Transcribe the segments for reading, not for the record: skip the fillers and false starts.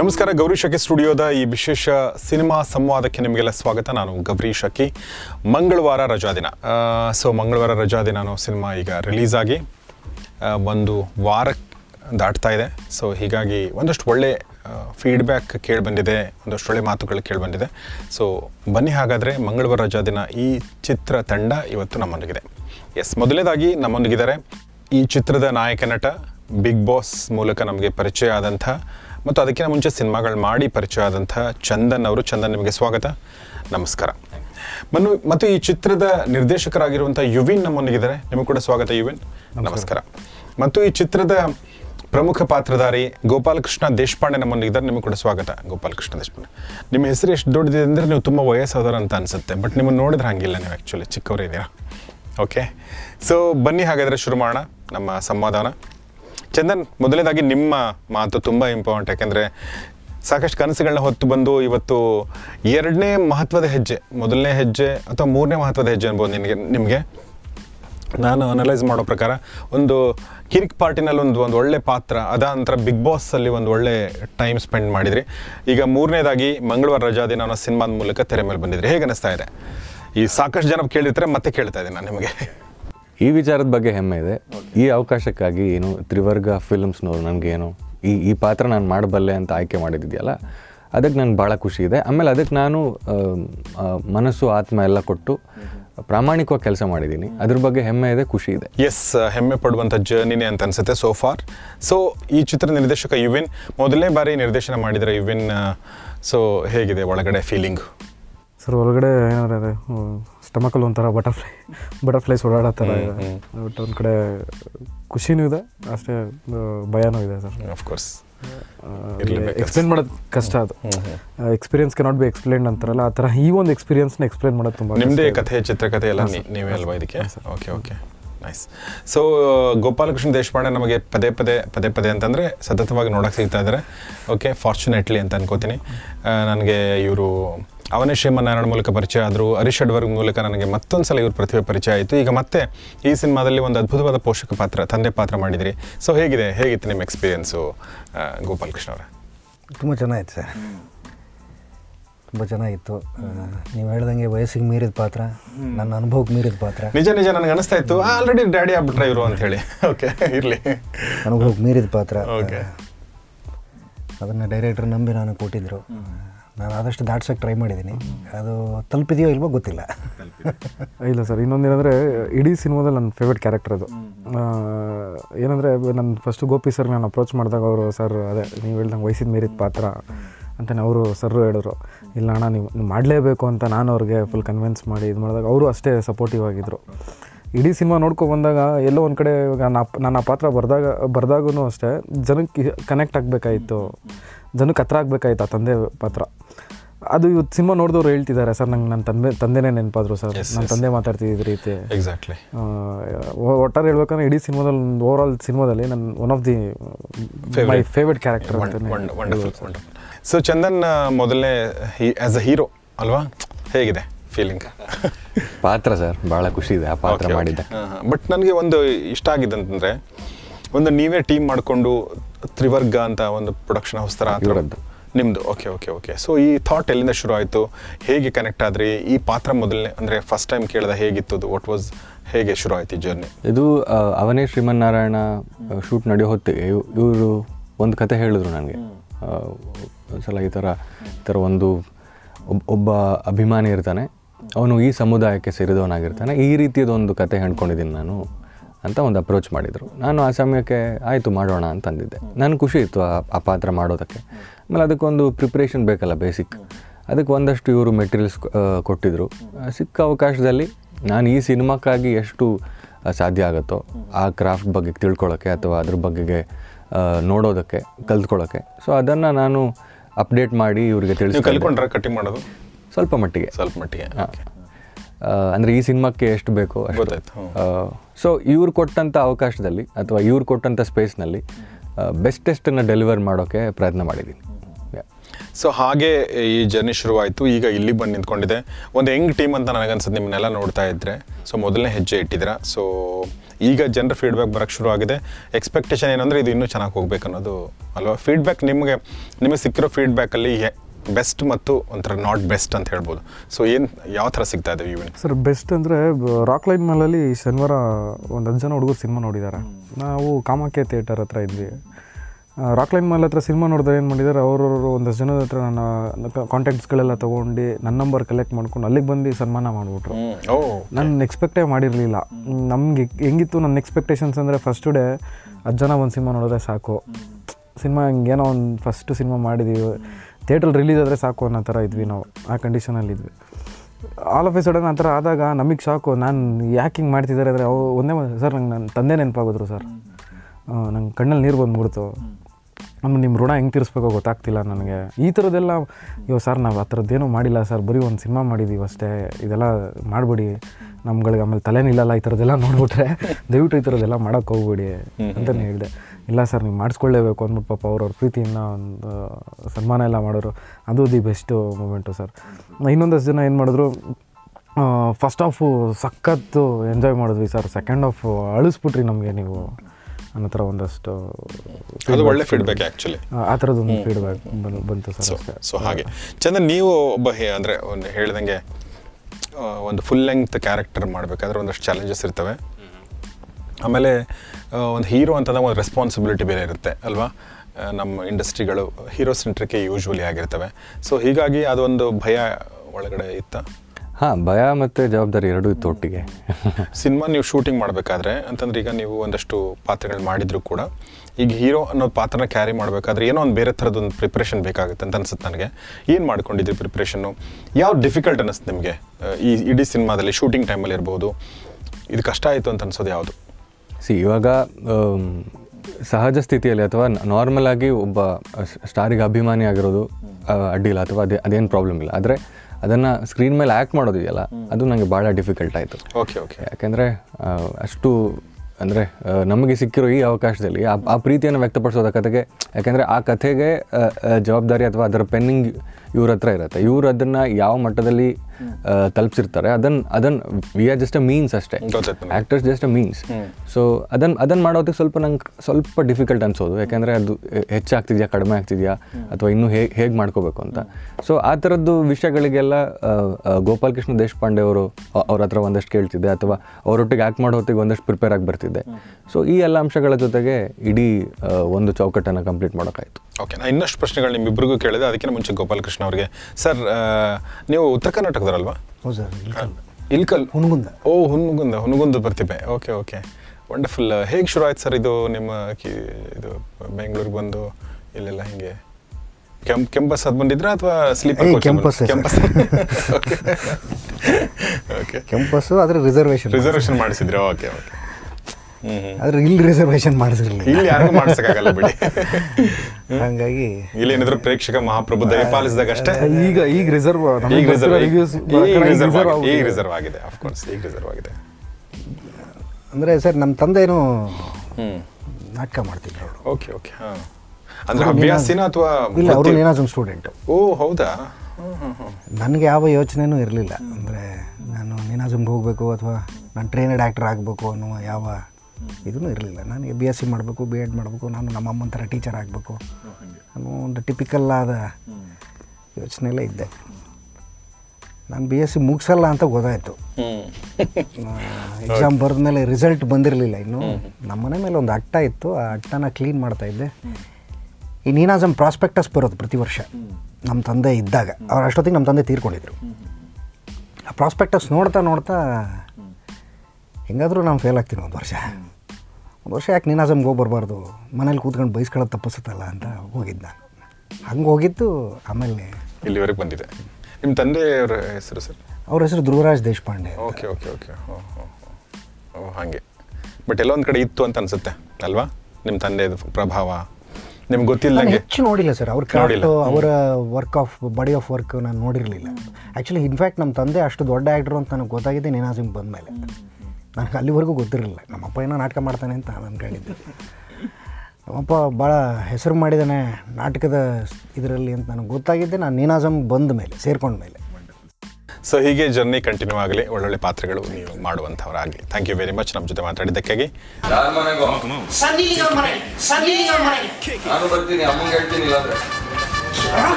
ನಮಸ್ಕಾರ. ಗೌರಿ ಶಕಿ ಸ್ಟುಡಿಯೋದ ಈ ವಿಶೇಷ ಸಿನಿಮಾ ಸಂವಾದಕ್ಕೆ ನಿಮಗೆಲ್ಲ ಸ್ವಾಗತ. ನಾನು ಗೌರಿ ಶಕಿ. ಮಂಗಳವಾರ ರಜಾದಿನ, ಸೊ ಮಂಗಳವಾರ ರಜಾದಿನ ಅನ್ನೋ ಸಿನಿಮಾ ಈಗ ರಿಲೀಸ್ ಆಗಿ ಒಂದು ವಾರ ದಾಟ್ತಾ ಇದೆ. ಸೊ ಹೀಗಾಗಿ ಒಂದಷ್ಟು ಒಳ್ಳೆ ಫೀಡ್ಬ್ಯಾಕ್ ಕೇಳಿಬಂದಿದೆ, ಒಂದಷ್ಟು ಒಳ್ಳೆ ಮಾತುಗಳು ಕೇಳಿಬಂದಿದೆ. ಸೊ ಬನ್ನಿ ಹಾಗಾದರೆ ಮಂಗಳವಾರ ರಜಾದಿನ ಈ ಚಿತ್ರ ತಂಡ ಇವತ್ತು ನಮ್ಮೊಂದಿಗಿದೆ. ಎಸ್, ಮೊದಲನೇದಾಗಿ ನಮ್ಮೊಂದಿಗಿದ್ದಾರೆ ಈ ಚಿತ್ರದ ನಾಯಕ ನಟ, ಬಿಗ್ ಬಾಸ್ ಮೂಲಕ ನಮಗೆ ಪರಿಚಯ ಆದಂಥ ಮತ್ತು ಅದಕ್ಕಿಂತ ಮುಂಚೆ ಸಿನಿಮಾಗಳು ಮಾಡಿ ಪರಿಚಯ ಆದಂಥ ಚಂದನ್ ಅವರು. ಚಂದನ್, ನಿಮಗೆ ಸ್ವಾಗತ, ನಮಸ್ಕಾರ. ಮತ್ತು ಈ ಚಿತ್ರದ ನಿರ್ದೇಶಕರಾಗಿರುವಂಥ ಯುವಿನ್ ನಮ್ಮೊಂದಿಗಿದ್ದಾರೆ. ನಿಮಗೂ ಕೂಡ ಸ್ವಾಗತ ಯುವಿನ್, ನಮಸ್ಕಾರ. ಮತ್ತು ಈ ಚಿತ್ರದ ಪ್ರಮುಖ ಪಾತ್ರಧಾರಿ ಗೋಪಾಲಕೃಷ್ಣ ದೇಶಪಾಂಡೆ ನಮ್ಮೊಂದಿಗಿದ್ದಾರೆ. ನಿಮಗೂ ಕೂಡ ಸ್ವಾಗತ ಗೋಪಾಲಕೃಷ್ಣ ದೇಶಪಾಂಡೆ. ನಿಮ್ಮ ಹೆಸರು ಎಷ್ಟು ದೊಡ್ಡದಿದೆ ಅಂದರೆ ನೀವು ತುಂಬ ವಯಸ್ಸಾದವರು ಅಂತ ಅನಿಸುತ್ತೆ, ಬಟ್ ನಿಮ್ಮನ್ನು ನೋಡಿದ್ರೆ ಹಾಗಿಲ್ಲ, ನೀವು ಆ್ಯಕ್ಚುಲಿ ಚಿಕ್ಕವರೇ ಇದ್ದೀರಾ. ಓಕೆ, ಸೊ ಬನ್ನಿ ಹಾಗಾದರೆ ಶುರು ಮಾಡೋಣ ನಮ್ಮ ಸಂವಾದನ. ಚಂದನ್, ಮೊದಲನೇದಾಗಿ ನಿಮ್ಮ ಮಾತು ತುಂಬ ಇಂಪಾರ್ಟೆಂಟ್, ಯಾಕೆಂದರೆ ಸಾಕಷ್ಟು ಕನಸುಗಳನ್ನ ಹೊತ್ತು ಬಂದು ಇವತ್ತು ಎರಡನೇ ಮಹತ್ವದ ಹೆಜ್ಜೆ, ಮೊದಲನೇ ಹೆಜ್ಜೆ ಅಥವಾ ಮೂರನೇ ಮಹತ್ವದ ಹೆಜ್ಜೆ ಅನ್ಬೋದು ನಿಮಗೆ ನಾನು ಅನಲೈಸ್ ಮಾಡೋ ಪ್ರಕಾರ. ಒಂದು ಕಿರಿಕ್ ಪಾರ್ಟಿನಲ್ಲಿ ಒಂದು ಒಳ್ಳೆ ಪಾತ್ರ, ಅದ ನಂತರ ಬಿಗ್ ಬಾಸಲ್ಲಿ ಒಂದು ಒಳ್ಳೆ ಟೈಮ್ ಸ್ಪೆಂಡ್ ಮಾಡಿದ್ರಿ. ಈಗ ಮೂರನೇದಾಗಿ ಮಂಗಳವಾರ ರಜಾದಿನ ಅನ್ನೋ ಸಿನಿಮಾದ ಮೂಲಕ ತೆರೆ ಮೇಲೆ ಬಂದಿದ್ರಿ. ಹೇಗೆ ಅನಿಸ್ತಾ ಇದೆ? ಈ ಸಾಕಷ್ಟು ಜನ ಕೇಳಿರ್ತಾರೆ, ಮತ್ತೆ ಕೇಳ್ತಾ ಇದ್ದೀನಿ ನಾನು ನಿಮಗೆ. ಈ ವಿಚಾರದ ಬಗ್ಗೆ ಹೆಮ್ಮೆ ಇದೆ. ಈ ಅವಕಾಶಕ್ಕಾಗಿ ಏನು ತ್ರಿವರ್ಗ ಫಿಲ್ಮ್ಸ್ನವ್ರು ನನಗೇನು ಈ ಪಾತ್ರ ನಾನು ಮಾಡಬಲ್ಲೆ ಅಂತ ಆಯ್ಕೆ ಮಾಡಿದ್ದಿದೆಯಲ್ಲ, ಅದಕ್ಕೆ ನನಗೆ ಭಾಳ ಖುಷಿ ಇದೆ. ಆಮೇಲೆ ಅದಕ್ಕೆ ನಾನು ಮನಸ್ಸು ಆತ್ಮ ಎಲ್ಲ ಕೊಟ್ಟು ಪ್ರಾಮಾಣಿಕವಾಗಿ ಕೆಲಸ ಮಾಡಿದ್ದೀನಿ. ಅದ್ರ ಬಗ್ಗೆ ಹೆಮ್ಮೆ ಇದೆ, ಖುಷಿ ಇದೆ. ಎಸ್, ಹೆಮ್ಮೆ ಪಡುವಂಥ ಜರ್ನಿನೇ ಅಂತ ಅನಿಸುತ್ತೆ ಸೋ ಫಾರ್. ಸೊ ಈ ಚಿತ್ರ ನಿರ್ದೇಶಕ ಯುವಿನ್, ಮೊದಲನೇ ಬಾರಿ ನಿರ್ದೇಶನ ಮಾಡಿದರೆ ಯುವಿನ್, ಸೊ ಹೇಗಿದೆ ಒಳಗಡೆ ಫೀಲಿಂಗು? ಸರ್, ಒಳಗಡೆ ಏನಾರ ಸ್ಟಮಕಲ್ಲಿ ಒಂಥರ ಬಟರ್ಫ್ಲೈಸ್ ಓಡಾಡೋ ಥರ ಇದೆ. ಬಟ್ ಒಂದು ಕಡೆ ಖುಷಿನೂ ಇದೆ, ಅಷ್ಟೇ ಭಯನೂ ಇದೆ ಸರ್. ಅಫ್ಕೋರ್ಸ್ ಎಕ್ಸ್ಪ್ಲೇನ್ ಮಾಡೋದು ಕಷ್ಟ, ಅದು ಎಕ್ಸ್ಪೀರಿಯನ್ಸ್ ಕೆನಾಟ್ ಬಿ ಎಕ್ಸ್ಪ್ಲೇನ್ ಅಂತಾರಲ್ಲ, ಆ ಥರ ಈ ಒಂದು ಎಕ್ಸ್ಪೀರಿಯನ್ಸ್ನ ಎಕ್ಸ್ಪ್ಲೇನ್ ಮಾಡೋದು ತುಂಬ. ನಿಮ್ಮದೇ ಕಥೆ, ಚಿತ್ರಕಥೆ ಎಲ್ಲ ನೀವೇ ಅಲ್ವಾ ಇದಕ್ಕೆ? Okay, okay, nice. So Gopalakrishna Deshpande ನಮಗೆ ಪದೇ ಪದೇ ಅಂತಂದರೆ ಸತತವಾಗಿ ನೋಡೋಕ್ಕೆ ಸಿಗ್ತಾ ಇದ್ದಾರೆ. ಓಕೆ, ಫಾರ್ಚುನೇಟ್ಲಿ ಅಂತ ಅನ್ಕೋತೀನಿ. ನನಗೆ ಇವರು ಅವನೇ ಶ್ರೀಮನ್ನಾರಾಯಣ ಮೂಲಕ ಪರಿಚಯ ಆದರು, ಅರಿಷಡ್ವರ್ಗ ಮೂಲಕ ನನಗೆ ಮತ್ತೊಂದು ಸಲ ಇವ್ರ ಪ್ರತಿಭೆ ಪರಿಚಯ ಆಯಿತು. ಈಗ ಮತ್ತೆ ಈ ಸಿನಿಮಾದಲ್ಲಿ ಒಂದು ಅದ್ಭುತವಾದ ಪೋಷಕ ಪಾತ್ರ, ತಂದೆ ಪಾತ್ರ ಮಾಡಿದಿರಿ. ಸೊ ಹೇಗಿದೆ, ಹೇಗಿತ್ತು ನಿಮ್ಮ ಎಕ್ಸ್ಪೀರಿಯೆನ್ಸು ಗೋಪಾಲಕೃಷ್ಣ ಅವರೇ? ತುಂಬ ಚೆನ್ನಾಗಿತ್ತು ಸರ್, ತುಂಬ ಚೆನ್ನಾಗಿತ್ತು. ನೀವು ಹೇಳ್ದಂಗೆ ವಯಸ್ಸಿಗೆ ಮೀರಿದ ಪಾತ್ರ, ನನ್ನ ಅನುಭವಕ್ಕೆ ಮೀರಿದ ಪಾತ್ರ. ನಿಜ ನನಗೆ ಅನಿಸ್ತಾ ಇತ್ತು ಆಲ್ರೆಡಿ ಡ್ಯಾಡಿ ಆಗ್ಬಿಟ್ರೆ ಇವರು ಅಂತ ಹೇಳಿ. ಓಕೆ, ಇರಲಿ. ಅನುಭವಕ್ಕೆ ಮೀರಿದ ಪಾತ್ರ, ಅದನ್ನು ಡೈರೆಕ್ಟ್ರ್ ನಂಬಿ ನಾನು ಕೊಟ್ಟಿದ್ದರು. ನಾನು ಆದಷ್ಟು ದಾಟ್ಸೋಕ್ಕೆ ಟ್ರೈ ಮಾಡಿದ್ದೀನಿ, ಅದು ತಲುಪಿದೆಯೋ ಇಲ್ವೋ ಗೊತ್ತಿಲ್ಲ. ಇಲ್ಲ ಸರ್, ಇನ್ನೊಂದೇನೆಂದರೆ ಇಡೀ ಸಿನಿಮಾದಲ್ಲಿ ನನ್ನ ಫೇವ್ರೇಟ್ ಕ್ಯಾರೆಕ್ಟರ್ ಅದು. ಏನಂದರೆ ನನ್ನ ಫಸ್ಟು ಗೋಪಿ ಸರ್ ನಾನು ಅಪ್ರೋಚ್ ಮಾಡಿದಾಗ ಅವರು, ಸರ್ ಅದೇ ನೀವು ಹೇಳ್ದಂಗೆ ವಯಸ್ಸಿನ ಮೀರಿದ ಪಾತ್ರ ಅಂತಲೇ ಅವರು ಸರ್ ಹೇಳಿದ್ರು. ಇಲ್ಲ ಅಣ್ಣ, ನೀವು ಮಾಡಲೇಬೇಕು ಅಂತ ನಾನು ಅವ್ರಿಗೆ ಫುಲ್ ಕನ್ವಿನ್ಸ್ ಮಾಡಿ ಇದು ಮಾಡಿದಾಗ ಅವರು ಅಷ್ಟೇ ಸಪೋರ್ಟಿವ್ ಆಗಿದ್ದರು. ಇಡೀ ಸಿನಿಮಾ ನೋಡ್ಕೊ ಬಂದಾಗ ಎಲ್ಲೋ ಒಂದು ಕಡೆ ನಾನು ಆ ಪಾತ್ರ ಬರ್ದಾಗೂ ಅಷ್ಟೇ ಜನಕ್ಕೆ ಕನೆಕ್ಟ್ ಆಗಬೇಕಾಯಿತು, ಜನಕ್ಕೆ ಹತ್ರ ಆಗಬೇಕಾಯ್ತು ಆ ತಂದೆ ಪಾತ್ರ. ಅದು ಇವತ್ತು ಸಿನಿಮಾ ನೋಡಿದವ್ರು ಹೇಳ್ತಿದ್ದಾರೆ, ಸರ್ ನಂಗೆ ನನ್ನ ತಂದೆನೇ ನೆನಪಾದ್ರು ಸರ್, ನನ್ನ ತಂದೆ ಮಾತಾಡ್ತಿದ್ದ ರೀತಿ. ಎಕ್ಸಾಕ್ಟ್ಲಿ ಒಟ್ಟಾರೆ ಹೇಳ್ಬೇಕಂದ್ರೆ ಇಡೀ ಸಿನಿಮಾದಲ್ಲಿ ಓವರ್ ಆಲ್ ಸಿನಿಮಾದಲ್ಲಿ ನನ್ನ one of the my favourite character ಅಂತ. ಸೊ ಚಂದನ್, ಮೊದಲನೇ ಆ್ಯಸ್ ಅ ಹೀರೋ ಅಲ್ವಾ, ಹೇಗಿದೆ ಫೀಲಿಂಗ್? ಪಾತ್ರ ಸರ್ ಭಾಳ ಖುಷಿ ಇದೆ ಆ ಪಾತ್ರ ಮಾಡಿದ್ದೆ. ಬಟ್ ನನಗೆ ಒಂದು ಇಷ್ಟ ಆಗಿದ್ದಂತಂದರೆ, ಒಂದು ನೀವೇ ಟೀಮ್ ಮಾಡಿಕೊಂಡು ತ್ರಿವರ್ಗ ಅಂತ ಒಂದು ಪ್ರೊಡಕ್ಷನ್ ಹೊಸ್ತರ ನಿಮ್ಮದು. Okay, okay, okay. ಸೊ ಈ ಥಾಟ್ ಎಲ್ಲಿಂದ ಶುರು ಆಯಿತು, ಹೇಗೆ ಕನೆಕ್ಟ್ ಆದ್ರಿ ಈ ಪಾತ್ರ? ಮೊದಲನೇ ಅಂದರೆ ಫಸ್ಟ್ ಟೈಮ್ ಕೇಳಿದ, ಹೇಗಿತ್ತು ಅದು? ವಾಟ್ ವಾಸ್, ಹೇಗೆ ಶುರು ಆಯಿತು ಈ ಜರ್ನಿ? ಇದು ಅವನೇ ಶ್ರೀಮನ್ನಾರಾಯಣ ಶೂಟ್ ನಡೆಯೋ ಹೊತ್ತಿಗೆ ಇವರು ಒಂದು ಕತೆ ಹೇಳಿದ್ರು ನನಗೆ ಒಂದ್ಸಲ. ಈ ಥರ ಒಂದು ಒಬ್ಬ ಅಭಿಮಾನಿ ಇರ್ತಾನೆ, ಅವನು ಈ ಸಮುದಾಯಕ್ಕೆ ಸೇರಿದವನಾಗಿರ್ತಾನೆ, ಈ ರೀತಿಯದೊಂದು ಕತೆ ಹೇಳ್ಕೊಂಡಿದ್ದೀನಿ ನಾನು ಅಂತ ಒಂದು ಅಪ್ರೋಚ್ ಮಾಡಿದರು. ನಾನು ಆ ಸಮಯಕ್ಕೆ ಆಯಿತು ಮಾಡೋಣ ಅಂತ ಅಂದಿದ್ದೆ. ನನಗೆ ಖುಷಿ ಇತ್ತು ಆ ಪಾತ್ರ ಮಾಡೋದಕ್ಕೆ. ಆಮೇಲೆ ಅದಕ್ಕೊಂದು ಪ್ರಿಪ್ರೇಷನ್ ಬೇಕಲ್ಲ ಬೇಸಿಕ್, ಅದಕ್ಕೆ ಒಂದಷ್ಟು ಇವರು ಮೆಟೀರಿಯಲ್ಸ್ ಕೊಟ್ಟಿದ್ದರು. ಸಿಕ್ಕ ಅವಕಾಶದಲ್ಲಿ ನಾನು ಈ ಸಿನಿಮಾಕ್ಕಾಗಿ ಎಷ್ಟು ಸಾಧ್ಯ ಆಗುತ್ತೋ ಆ ಕ್ರಾಫ್ಟ್ ಬಗ್ಗೆ ತಿಳ್ಕೊಳ್ಳೋಕ್ಕೆ ಅಥವಾ ಅದ್ರ ಬಗ್ಗೆ ನೋಡೋದಕ್ಕೆ ಕಲ್ತ್ಕೊಳ್ಳೋಕ್ಕೆ, ಸೊ ಅದನ್ನು ನಾನು ಅಪ್ಡೇಟ್ ಮಾಡಿ ಇವರಿಗೆ ತಿಳಿಸ್ಕೊಂಡ್ರೆ ಕಟಿಂಗ್ ಮಾಡೋದು ಸ್ವಲ್ಪ ಮಟ್ಟಿಗೆ ಅಂದರೆ ಈ ಸಿನಿಮಾಕ್ಕೆ ಎಷ್ಟು ಬೇಕೋ ಗೊತ್ತಾಯಿತು. ಸೊ ಇವ್ರು ಕೊಟ್ಟಂಥ ಅವಕಾಶದಲ್ಲಿ ಅಥವಾ ಇವ್ರು ಕೊಟ್ಟಂಥ ಸ್ಪೇಸ್ನಲ್ಲಿ ಬೆಸ್ಟೆಸ್ಟನ್ನು ಡೆಲಿವರ್ ಮಾಡೋಕ್ಕೆ ಪ್ರಯತ್ನ ಮಾಡಿದ್ದೀನಿ. ಸೊ ಹಾಗೆ ಈ ಜರ್ನಿ ಶುರುವಾಯಿತು. ಈಗ ಇಲ್ಲಿ ಬಂದು ನಿಂತ್ಕೊಂಡಿದೆ ಒಂದು ಯಂಗ್ ಟೀಮ್ ಅಂತ ನನಗನ್ಸುತ್ತೆ ನಿಮ್ಮನ್ನೆಲ್ಲ ನೋಡ್ತಾ ಇದ್ದರೆ. ಸೊ ಮೊದಲನೇ ಹೆಜ್ಜೆ ಇಟ್ಟಿದ್ದೀರಾ. ಸೊ ಈಗ ಜನರ ಫೀಡ್ಬ್ಯಾಕ್ ಬರೋಕ್ಕೆ ಶುರು ಆಗಿದೆ. ಎಕ್ಸ್ಪೆಕ್ಟೇಷನ್ ಏನಂದರೆ ಇದು ಇನ್ನೂ ಚೆನ್ನಾಗಿ ಹೋಗ್ಬೇಕು ಅನ್ನೋದು ಅಲ್ವಾ? ಫೀಡ್ಬ್ಯಾಕ್ ನಿಮಗೆ ಸಿಕ್ಕಿರೋ ಫೀಡ್ಬ್ಯಾಕಲ್ಲಿ ಬೆಸ್ಟ್ ಮತ್ತು ಒಂಥರ ನಾಟ್ ಬೆಸ್ಟ್ ಅಂತ ಹೇಳ್ಬೋದು. ಸೊ ಏನು ಯಾವ ಥರ ಸಿಗ್ತಾ ಇದೆ ಈವೆನ್? ಸರ್ ಬೆಸ್ಟ್ ಅಂದರೆ ರಾಕ್ ಲೈನ್ ಮಾಲಲ್ಲಿ ಶನಿವಾರ ಒಂದು 10 ಜನ ಹುಡುಗರು ಸಿನಿಮಾ ನೋಡಿದ್ದಾರೆ. ನಾವು ಕಾಮಾಖ್ಯ ಥಿಯೇಟರ್ ಹತ್ರ ಇದ್ವಿ. ರಾಕ್ ಲೈನ್ ಮಾಲ್ ಹತ್ರ ಸಿನಿಮಾ ನೋಡಿದ್ರೆ ಏನು ಮಾಡಿದ್ದಾರೆ, ಅವರವರು 10 ಜನದ ಹತ್ರ ನನ್ನ ಕಾಂಟ್ಯಾಕ್ಟ್ಸ್ಗಳೆಲ್ಲ ತೊಗೊಂಡು ನನ್ನ ನಂಬರ್ ಕಲೆಕ್ಟ್ ಮಾಡ್ಕೊಂಡು ಅಲ್ಲಿಗೆ ಬಂದು ಸನ್ಮಾನ ಮಾಡಿಬಿಟ್ರು. ನಾನು ಎಕ್ಸ್ಪೆಕ್ಟೇ ಮಾಡಿರಲಿಲ್ಲ. ನಮಗೆ ಹೆಂಗಿತ್ತು ನನ್ನ ಎಕ್ಸ್ಪೆಕ್ಟೇಷನ್ಸ್ ಅಂದರೆ ಫಸ್ಟ್ ಡೇ 10 ಜನ ಒಂದು ಸಿನಿಮಾ ನೋಡಿದ್ರೆ ಸಾಕು, ಸಿನಿಮಾ ಹಿಂಗೇನೋ ಒಂದು ಫಸ್ಟು ಸಿನಿಮಾ ಮಾಡಿದ್ದೀವಿ, ಥಿಯೇಟ್ರಲ್ಲಿ ರಿಲೀಸ್ ಆದರೆ ಸಾಕು ಅನ್ನೋ ಥರ ಇದ್ವಿ ನಾವು, ಆ ಕಂಡೀಷನಲ್ಲಿದ್ವಿ. ಆಲ್ ಆಫ್ ಎ ಸಡನ್ ಆ ಥರ ಆದಾಗ ನಮಗೆ ಶಾಕು. ನಾನು ಯಾಕೆ ಹಿಂಗೆ ಮಾಡ್ತಿದ್ದಾರೆ ಅಂದರೆ ಅವು ಒಂದೇ ಸರ್ ನಂಗೆ ನನ್ನ ತಂದೆ ನೆನಪಾಗಿದ್ರು ಸರ್. ನಂಗೆ ಕಣ್ಣಲ್ಲಿ ನೀರು ಬಂದುಬಿಡ್ತು. ನಮ್ಮ ನಿಮ್ಮ ಋಣ ಹೆಂಗೆ ತೀರಿಸ್ಬೇಕೋ ಗೊತ್ತಾಗ್ತಿಲ್ಲ ನನಗೆ. ಈ ಥರದ್ದೆಲ್ಲ ಅಯ್ಯೋ ಸರ್ ನಾವು ಆ ಥರದ್ದೇನೂ ಮಾಡಿಲ್ಲ ಸರ್, ಬರೀ ಒಂದು ಸಿನಿಮಾ ಮಾಡಿದ್ದೀವಿ ಅಷ್ಟೇ, ಇದೆಲ್ಲ ಮಾಡಿಬಿಡಿ, ನಮ್ಗಳಿಗೆ ಆಮೇಲೆ ತಲೆ ನಿಲ್ಲಲ್ಲ ಈ ಥರದ್ದೆಲ್ಲ ನೋಡಿಬಿಟ್ರೆ, ದಯವಿಟ್ಟು ಈ ಥರದ್ದೆಲ್ಲ ಮಾಡೋಕ್ಕೆ ಹೋಗ್ಬಿಡಿ ಅಂತಲೇ ಹೇಳಿದೆ. ಇಲ್ಲ ಸರ್ ನೀವು ಮಾಡಿಸ್ಕೊಳ್ಳೇಬೇಕು ಅಂದ್ಬಿಟ್ಟು ಪಾಪ ಅವ್ರವ್ರ ಪ್ರೀತಿಯನ್ನು ಒಂದು ಸನ್ಮಾನ ಎಲ್ಲ ಮಾಡೋರು, ಅದು ದಿ ಬೆಸ್ಟು ಮೂಮೆಂಟು ಸರ್. ಇನ್ನೊಂದಷ್ಟು ಜನ ಏನು ಮಾಡಿದ್ರು, ಫಸ್ಟ್ ಹಾಫು ಸಖತ್ತು ಎಂಜಾಯ್ ಮಾಡಿದ್ವಿ ಸರ್, ಸೆಕೆಂಡ್ ಹಾಫ್ ಅಳಿಸ್ಬಿಟ್ರಿ ನಮಗೆ ನೀವು ಅನ್ನೋ ಥರ ಒಂದಷ್ಟು ಒಳ್ಳೆ ಫೀಡ್ಬ್ಯಾಕ್. ಆ್ಯಕ್ಚುಲಿ ಆ ಥರದ್ದೊಂದು ಫೀಡ್ಬ್ಯಾಕ್ ಬಂತು ಸರ್. ಸೊ ಹಾಗೆ ಚಂದನ್, ನೀವು ಒಬ್ಬ ಅಂದರೆ ಒಂದು ಹೇಳ್ದಂಗೆ ಒಂದು ಫುಲ್ ಲೆಂಗ್ತ್ ಕ್ಯಾರೆಕ್ಟರ್ ಮಾಡಬೇಕಾದ್ರೆ ಒಂದಷ್ಟು ಚಾಲೆಂಜಸ್ ಇರ್ತವೆ. ಆಮೇಲೆ ಒಂದು ಹೀರೋ ಅಂತಂದಾಗ ಒಂದು ರೆಸ್ಪಾನ್ಸಿಬಿಲಿಟಿ ಬೇರೆ ಇರುತ್ತೆ ಅಲ್ವಾ? ನಮ್ಮ ಇಂಡಸ್ಟ್ರಿಗಳು ಹೀರೋ ಸೆಂಟ್ರಿಕೆ ಯೂಶ್ವಲಿ ಆಗಿರ್ತವೆ. ಸೊ ಹೀಗಾಗಿ ಅದೊಂದು ಭಯ ಒಳಗಡೆ ಇತ್ತು. ಹಾಂ, ಭಯ ಮತ್ತು ಜವಾಬ್ದಾರಿ ಎರಡೂ ಇತ್ತು ಒಟ್ಟಿಗೆ. ಸಿನಿಮಾ ನೀವು ಶೂಟಿಂಗ್ ಮಾಡಬೇಕಾದ್ರೆ ಅಂತಂದ್ರೆ ಈಗ ನೀವು ಒಂದಷ್ಟು ಪಾತ್ರಗಳು ಮಾಡಿದರೂ ಕೂಡ ಈಗ ಹೀರೋ ಅನ್ನೋ ಪಾತ್ರನ ಕ್ಯಾರಿ ಮಾಡಬೇಕಾದ್ರೆ ಏನೋ ಒಂದು ಬೇರೆ ಥರದೊಂದು ಪ್ರಿಪ್ರೇಷನ್ ಬೇಕಾಗುತ್ತೆ ಅಂತ ಅನಿಸುತ್ತೆ ನನಗೆ. ಏನು ಮಾಡ್ಕೊಂಡಿದ್ದೀರಿ ಪ್ರಿಪ್ರೇಷನ್ನು? ಯಾವ ಡಿಫಿಕಲ್ಟ್ ಅನ್ನಿಸ್ತು ನಿಮಗೆ ಈ ಇಡೀ ಸಿನಿಮಾದಲ್ಲಿ? ಶೂಟಿಂಗ್ ಟೈಮಲ್ಲಿ ಇರ್ಬೋದು, ಇದು ಕಷ್ಟ ಆಯಿತು ಅಂತ ಅನಿಸೋದು ಯಾವುದು? ಸಿ, ಇವಾಗ ಸಹಜ ಸ್ಥಿತಿಯಲ್ಲಿ ಅಥವಾ ನಾರ್ಮಲ್ ಆಗಿ ಒಬ್ಬ ಸ್ಟಾರಿಗೆ ಅಭಿಮಾನಿ ಆಗಿರೋದು ಅಡ್ಡಿಲ್ಲ, ಅಥವಾ ಅದೇನು ಪ್ರಾಬ್ಲಮ್ ಇಲ್ಲ. ಆದರೆ ಅದನ್ನು ಸ್ಕ್ರೀನ್ ಮೇಲೆ ಆ್ಯಕ್ಟ್ ಮಾಡೋದಿದೆಯಲ್ಲ, ಅದು ನನಗೆ ಭಾಳ ಡಿಫಿಕಲ್ಟ್ ಆಯಿತು. Okay okay. ಯಾಕೆಂದರೆ ಅಷ್ಟು ಅಂದರೆ ನಮಗೆ ಸಿಕ್ಕಿರೋ ಈ ಅವಕಾಶದಲ್ಲಿ ಆ ಪ್ರೀತಿಯನ್ನು ವ್ಯಕ್ತಪಡಿಸೋದು ಆ ಕಥೆಗೆ. ಯಾಕೆಂದರೆ ಆ ಕಥೆಗೆ ಜವಾಬ್ದಾರಿ ಅಥವಾ ಅದರ ಪೆನ್ನಿಂಗ್ ಇವ್ರ ಹತ್ರ ಇರುತ್ತೆ. ಇವರು ಅದನ್ನು ಯಾವ ಮಟ್ಟದಲ್ಲಿ ತಲುಪಿಸಿರ್ತಾರೆ ಅದನ್ನು we are just a means ಅಷ್ಟೇ, ಆ್ಯಕ್ಟರ್ಸ್ ಜಸ್ಟ್ ಅ ಮೀನ್ಸ್. ಸೊ ಅದನ್ನು ಮಾಡೋದಕ್ಕೆ ಸ್ವಲ್ಪ ಡಿಫಿಕಲ್ಟ್ ಅನಿಸೋದು. ಯಾಕೆಂದರೆ ಅದು ಹೆಚ್ಚಾಗ್ತಿದೆಯಾ, ಕಡಿಮೆ ಆಗ್ತಿದೆಯಾ, ಅಥವಾ ಇನ್ನೂ ಹೇಗೆ ಮಾಡ್ಕೋಬೇಕು ಅಂತ. ಸೊ ಆ ಥರದ್ದು ವಿಷಯಗಳಿಗೆಲ್ಲ ಗೋಪಾಲಕೃಷ್ಣ ದೇಶಪಾಂಡೆ ಅವ್ರ ಹತ್ರ ಒಂದಷ್ಟು ಕೇಳ್ತಿದ್ದೆ, ಅಥವಾ ಅವರೊಟ್ಟಿಗೆ ಆ್ಯಕ್ಟ್ ಮಾಡೋ ಹೊತ್ತಿಗೆ ಒಂದಷ್ಟು ಪ್ರಿಪೇರ್ ಆಗಿ ಬರ್ತಿದ್ದೆ. ಸೊ ಈ ಎಲ್ಲ ಅಂಶಗಳ ಜೊತೆಗೆ ಇಡೀ ಒಂದು ಚೌಕಟ್ಟನ್ನು ಕಂಪ್ಲೀಟ್ ಮಾಡೋಕ್ಕಾಯಿತು. ಓಕೆ, ನಾನು ಇನ್ನಷ್ಟು ಪ್ರಶ್ನೆಗಳು ನಿಮ್ಮಿಬ್ಬರಿಗೂ ಕೇಳಿದೆ. ಅದಕ್ಕಿಂತ ಮುಂಚೆ ಗೋಪಾಲಕೃಷ್ಣ ಅವರಿಗೆ, ಸರ್ ನೀವು ಉತ್ತರ ಕರ್ನಾಟಕದಲ್ವಾ? ಹೌದು ಸರ್, ಇಲ್ಕಲ್ ಹುನಗುಂದ. ಓ ಹುನಗುಂದ, ಹುನಗುಂದ ಬರ್ತಿವೆ. Okay okay, wonderful. ಹೇಗೆ ಶುರು ಆಯ್ತು ಸರ್ ಇದು ನಿಮ್ಮ ಇದು ಬೆಂಗಳೂರಿಗೆ ಬಂದು ಇಲ್ಲೆಲ್ಲ ಹಿಂಗೆ ಕೆಂಪಸ್ ಅದು ಬಂದಿದ್ರಾ ಅಥವಾ ಸ್ಲೀಪರ್ ಕೋಚ್? ಕೆಂಪಸ್. ಓಕೆ ಓಕೆ, ಕೆಂಪಸ್. ಆದರೆ ರಿಸರ್ವೇಷನ್ ಮಾಡಿಸಿದ್ರಾ? Okay okay. ಆದರೆ ಇಲ್ಲಿ ರಿಸರ್ವೇಷನ್ ಮಾಡಿಸಿರಲಿಲ್ಲ, ಇಲ್ಲಿ ಯಾರಿಗೂ ಮಾಡಿಸೋಕ್ಕಾಗಲ್ಲ ಬಿಡಿ. ಹಾಗಾಗಿ ಇಲ್ಲೇನಿದ್ರು ಪ್ರೇಕ್ಷಕ ಮಹಾಪ್ರಭು ದಯ ಪಾಲಿಸಿದಾಗ ಅಷ್ಟೇ. ಈಗ ರಿಸರ್ವ್ ಆಗಿದೆ. ಅಫ್ಕೋರ್ಸ್ ಈಗ ರಿಸರ್ವ್ ಆಗಿದೆ. ಅಂದರೆ ಸರ್ ನಮ್ಮ ತಂದೆನೂ ನಾಟಕ ಮಾಡ್ತಿದ್ರು. Okay okay. ಹಾಂ, ಅಂದರೆ ಅಭ್ಯಾಸಿನ ಅಥವಾ ಇಲ್ಲ, ಅವರು ಏನಾದ್ರು ಸ್ಟೂಡೆಂಟ್. ಓ ಹೌದಾ. ನನಗೆ ಯಾವ ಯೋಚನೆಯೂ ಇರಲಿಲ್ಲ. ಅಂದರೆ ನಾನು ಏನಾದ್ರು ಹೋಗಬೇಕು ಅಥವಾ ನಾನು ಟ್ರೈನಡ್ ಆ್ಯಕ್ಟರ್ ಆಗಬೇಕು ಅನ್ನೋ ಯಾವ ಇದೂ ಇರಲಿಲ್ಲ. ನನಗೆ ಬಿ ಎಸ್ ಸಿ ಮಾಡಬೇಕು, ಬಿ ಎಡ್ ಮಾಡಬೇಕು, ನಾನು ನಮ್ಮ ಅಮ್ಮನ ಥರ ಟೀಚರ್ ಆಗಬೇಕು ಅನ್ನೋ ಒಂದು ಟಿಪಿಕಲ್ ಆದ ಯೋಚನೆಯಲ್ಲೇ ಇದ್ದೆ. ನಾನು ಬಿ ಎಸ್ ಸಿ ಮುಗಿಸಲ್ಲ ಅಂತ ಗೊತ್ತಾಯಿತು. ಎಕ್ಸಾಮ್ ಬರೆದ ಮೇಲೆ ರಿಸಲ್ಟ್ ಬಂದಿರಲಿಲ್ಲ ಇನ್ನೂ. ನಮ್ಮ ಮನೆ ಮೇಲೆ ಒಂದು ಅಟ್ಟ ಇತ್ತು, ಆ ಅಟ್ಟನ ಕ್ಲೀನ್ ಮಾಡ್ತಾಯಿದ್ದೆ. ಈ ನೀನಾಸಮ್ ಪ್ರಾಸ್ಪೆಕ್ಟಸ್ ಬರೋದು ಪ್ರತಿ ವರ್ಷ ನಮ್ಮ ತಂದೆ ಇದ್ದಾಗ. ಅವ್ರು ಅಷ್ಟೊತ್ತಿಗೆ ನಮ್ಮ ತಂದೆ ತೀರ್ಕೊಂಡಿದ್ರು. ಆ ಪ್ರಾಸ್ಪೆಕ್ಟಸ್ ನೋಡ್ತಾ ನೋಡ್ತಾ ಹೆಂಗಾದರೂ ನಾನು ಫೇಲ್ ಆಗ್ತೀನಿ ಒಂದು ವರ್ಷ ಯಾಕೆ ನೀನಾಸಮ್ಗೆ ಹೋಗಿ ಬರಬಾರ್ದು, ಮನೇಲಿ ಕೂತ್ಕೊಂಡು ಬೈಸ್ಕೊಳ್ಳೋದು ತಪ್ಪಿಸುತ್ತಲ್ಲ ಅಂತ ಹೋಗಿದ್ದ. ಹಂಗೆ ಹೋಗಿದ್ದು, ಆಮೇಲೆ ಇಲ್ಲಿವರೆಗೆ ಬಂದಿದೆ. ನಿಮ್ಮ ತಂದೆಯವರ ಹೆಸರು ಸರ್? ಅವ್ರ ಹೆಸರು Dhruvaraj Deshpande. Okay okay okay. ಓ ಓ ಹಾಗೆ. ಬಟ್ ಎಲ್ಲೊಂದು ಕಡೆ ಇತ್ತು ಅಂತ ಅನಿಸುತ್ತೆ ಅಲ್ವಾ ನಿಮ್ಮ ತಂದೆದು ಪ್ರಭಾವ? ನಿಮ್ಗೆ ಗೊತ್ತಿಲ್ಲ? ಹೆಚ್ಚು ನೋಡಿಲ್ಲ ಸರ್ ಅವ್ರ ಕ್ರಾಫ್ಟು, ಅವರ work of body of work ನಾನು ನೋಡಿರಲಿಲ್ಲ ಆ್ಯಕ್ಚುಲಿ. ಇನ್ಫ್ಯಾಕ್ಟ್ ನಮ್ಮ ತಂದೆ ಅಷ್ಟು ದೊಡ್ಡ ಆ್ಯಕ್ಟ್ರು ಅಂತ ನನಗೆ ಗೊತ್ತಾಗಿದೆ ನೀನಾಸಮ್ ಬಂದ ಮೇಲೆ. ನನಗೆ ಅಲ್ಲಿವರೆಗೂ ಗೊತ್ತಿರಲಿಲ್ಲ. ನಮ್ಮಪ್ಪ ಏನೋ ನಾಟಕ ಮಾಡ್ತಾನೆ ಅಂತ ನಾನು ಕೇಳಿದ್ದೆ. ನಮ್ಮಪ್ಪ ಭಾಳ ಹೆಸರು ಮಾಡಿದ್ದಾನೆ ನಾಟಕದ ಇದರಲ್ಲಿ ಅಂತ ನನಗೆ ಗೊತ್ತಾಗಿದ್ದೆ ನಾನು ನೀನಾಸಮ್ ಬಂದ ಮೇಲೆ, ಸೇರ್ಕೊಂಡ ಮೇಲೆ. ಸೊ ಹೀಗೆ ಜರ್ನಿ ಕಂಟಿನ್ಯೂ ಆಗಲಿ, ಒಳ್ಳೊಳ್ಳೆ ಪಾತ್ರಗಳು ನೀವು ಮಾಡುವಂಥವರಾಗಲಿ. ಥ್ಯಾಂಕ್ ಯು ವೆರಿ ಮಚ್ ನಮ್ಮ ಜೊತೆ ಮಾತಾಡಿದ್ದಕ್ಕಾಗಿ.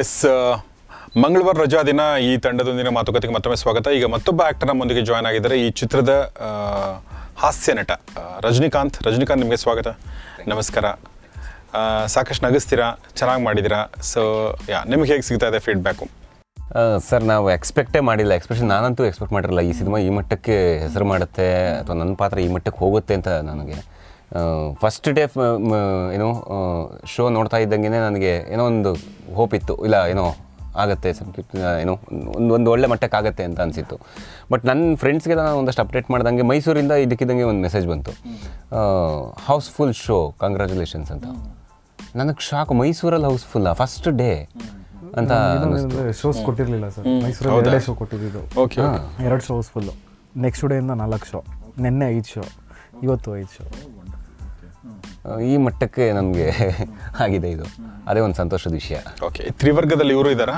ಎಸ್, ಮಂಗಳವಾರ ರಜಾ ದಿನ ಈ ತಂಡದೊಂದಿನ ಮಾತುಕತೆಗೆ ಮತ್ತೊಮ್ಮೆ ಸ್ವಾಗತ. ಈಗ ಮತ್ತೊಬ್ಬ ಆ್ಯಕ್ಟರ್ ನಮ್ಮೊಂದಿಗೆ ಜಾಯ್ನ್ ಆಗಿದ್ದಾರೆ, ಈ ಚಿತ್ರದ ಹಾಸ್ಯ ನಟ ರಜನಿಕಾಂತ್. ರಜನಿಕಾಂತ್, ನಿಮಗೆ ಸ್ವಾಗತ, ನಮಸ್ಕಾರ. ಸಾಕಷ್ಟು ನಗಿಸ್ತೀರಾ, ಚೆನ್ನಾಗಿ ಮಾಡಿದ್ದೀರಾ. ಸೊ ಯಾ, ನಿಮ್ಗೆ ಹೇಗೆ ಸಿಗ್ತಾ ಇದೆ ಫೀಡ್ಬ್ಯಾಕು? ಸರ್, ನಾವು ಎಕ್ಸ್ಪೆಕ್ಟೇ ಮಾಡಿಲ್ಲ, ಎಕ್ಸ್ಪೆಷನ್ ನಾನಂತೂ ಎಕ್ಸ್ಪೆಕ್ಟ್ ಮಾಡಿರಲ್ಲ ಈ ಸಿನಿಮಾ ಈ ಮಟ್ಟಕ್ಕೆ ಹೆಸರು ಮಾಡುತ್ತೆ ಅಥವಾ ನನ್ನ ಪಾತ್ರ ಈ ಮಟ್ಟಕ್ಕೆ ಹೋಗುತ್ತೆ ಅಂತ. ನನಗೆ ಫಸ್ಟ್ ಡೇ ಏನೋ ಶೋ ನೋಡ್ತಾ ಇದ್ದಂಗೆ ನನಗೆ ಏನೋ ಒಂದು ಹೋಪ್ ಇತ್ತು, ಇಲ್ಲ ಏನೋ ಆಗುತ್ತೆ, ಏನೋ ಒಂದು ಒಂದು ಒಳ್ಳೆ ಮಟ್ಟಕ್ಕೆ ಆಗುತ್ತೆ ಅಂತ ಅನಿಸಿತ್ತು. ಬಟ್ ನನ್ನ ಫ್ರೆಂಡ್ಸ್ಗೆಲ್ಲ ನಾನು ಒಂದಷ್ಟು ಅಪ್ಡೇಟ್ ಮಾಡ್ದಂಗೆ ಮೈಸೂರಿಂದ ಇದಕ್ಕಿದ್ದಂಗೆ ಒಂದು ಮೆಸೇಜ್ ಬಂತು, ಹೌಸ್ಫುಲ್ ಶೋ, ಕಂಗ್ರ್ಯಾಚುಲೇಷನ್ಸ್ ಅಂತ. ನನಗೆ ಶಾಕ್, ಮೈಸೂರಲ್ಲಿ ಹೌಸ್ಫುಲ್ಲ ಫಸ್ಟ್ ಡೇ ಅಂತ. ಶೋಸ್ ಕೊಟ್ಟಿರಲಿಲ್ಲ ಸರ್ ಮೈಸೂರಲ್ಲಿ, ಶೋ ಕೊಟ್ಟಿದ್ದು 2 ಶೋ ಹೌಸ್ಫುಲ್ಲು, ನೆಕ್ಸ್ಟ್ ಡೇಯಿಂದ 4 ಶೋ, ನಿನ್ನೆ 5 ಶೋ, ಇವತ್ತು 5 ಶೋ. ಈ ಮಟ್ಟಕ್ಕೆ ನಮಗೆ ಆಗಿದೆ ಇದು, ಅದೇ ಒಂದು ಸಂತೋಷದ ವಿಷಯ. ಓಕೆ, ತ್ರಿವರ್ಗದಲ್ಲಿ ಇವರು ಇದ್ದಾರಾ?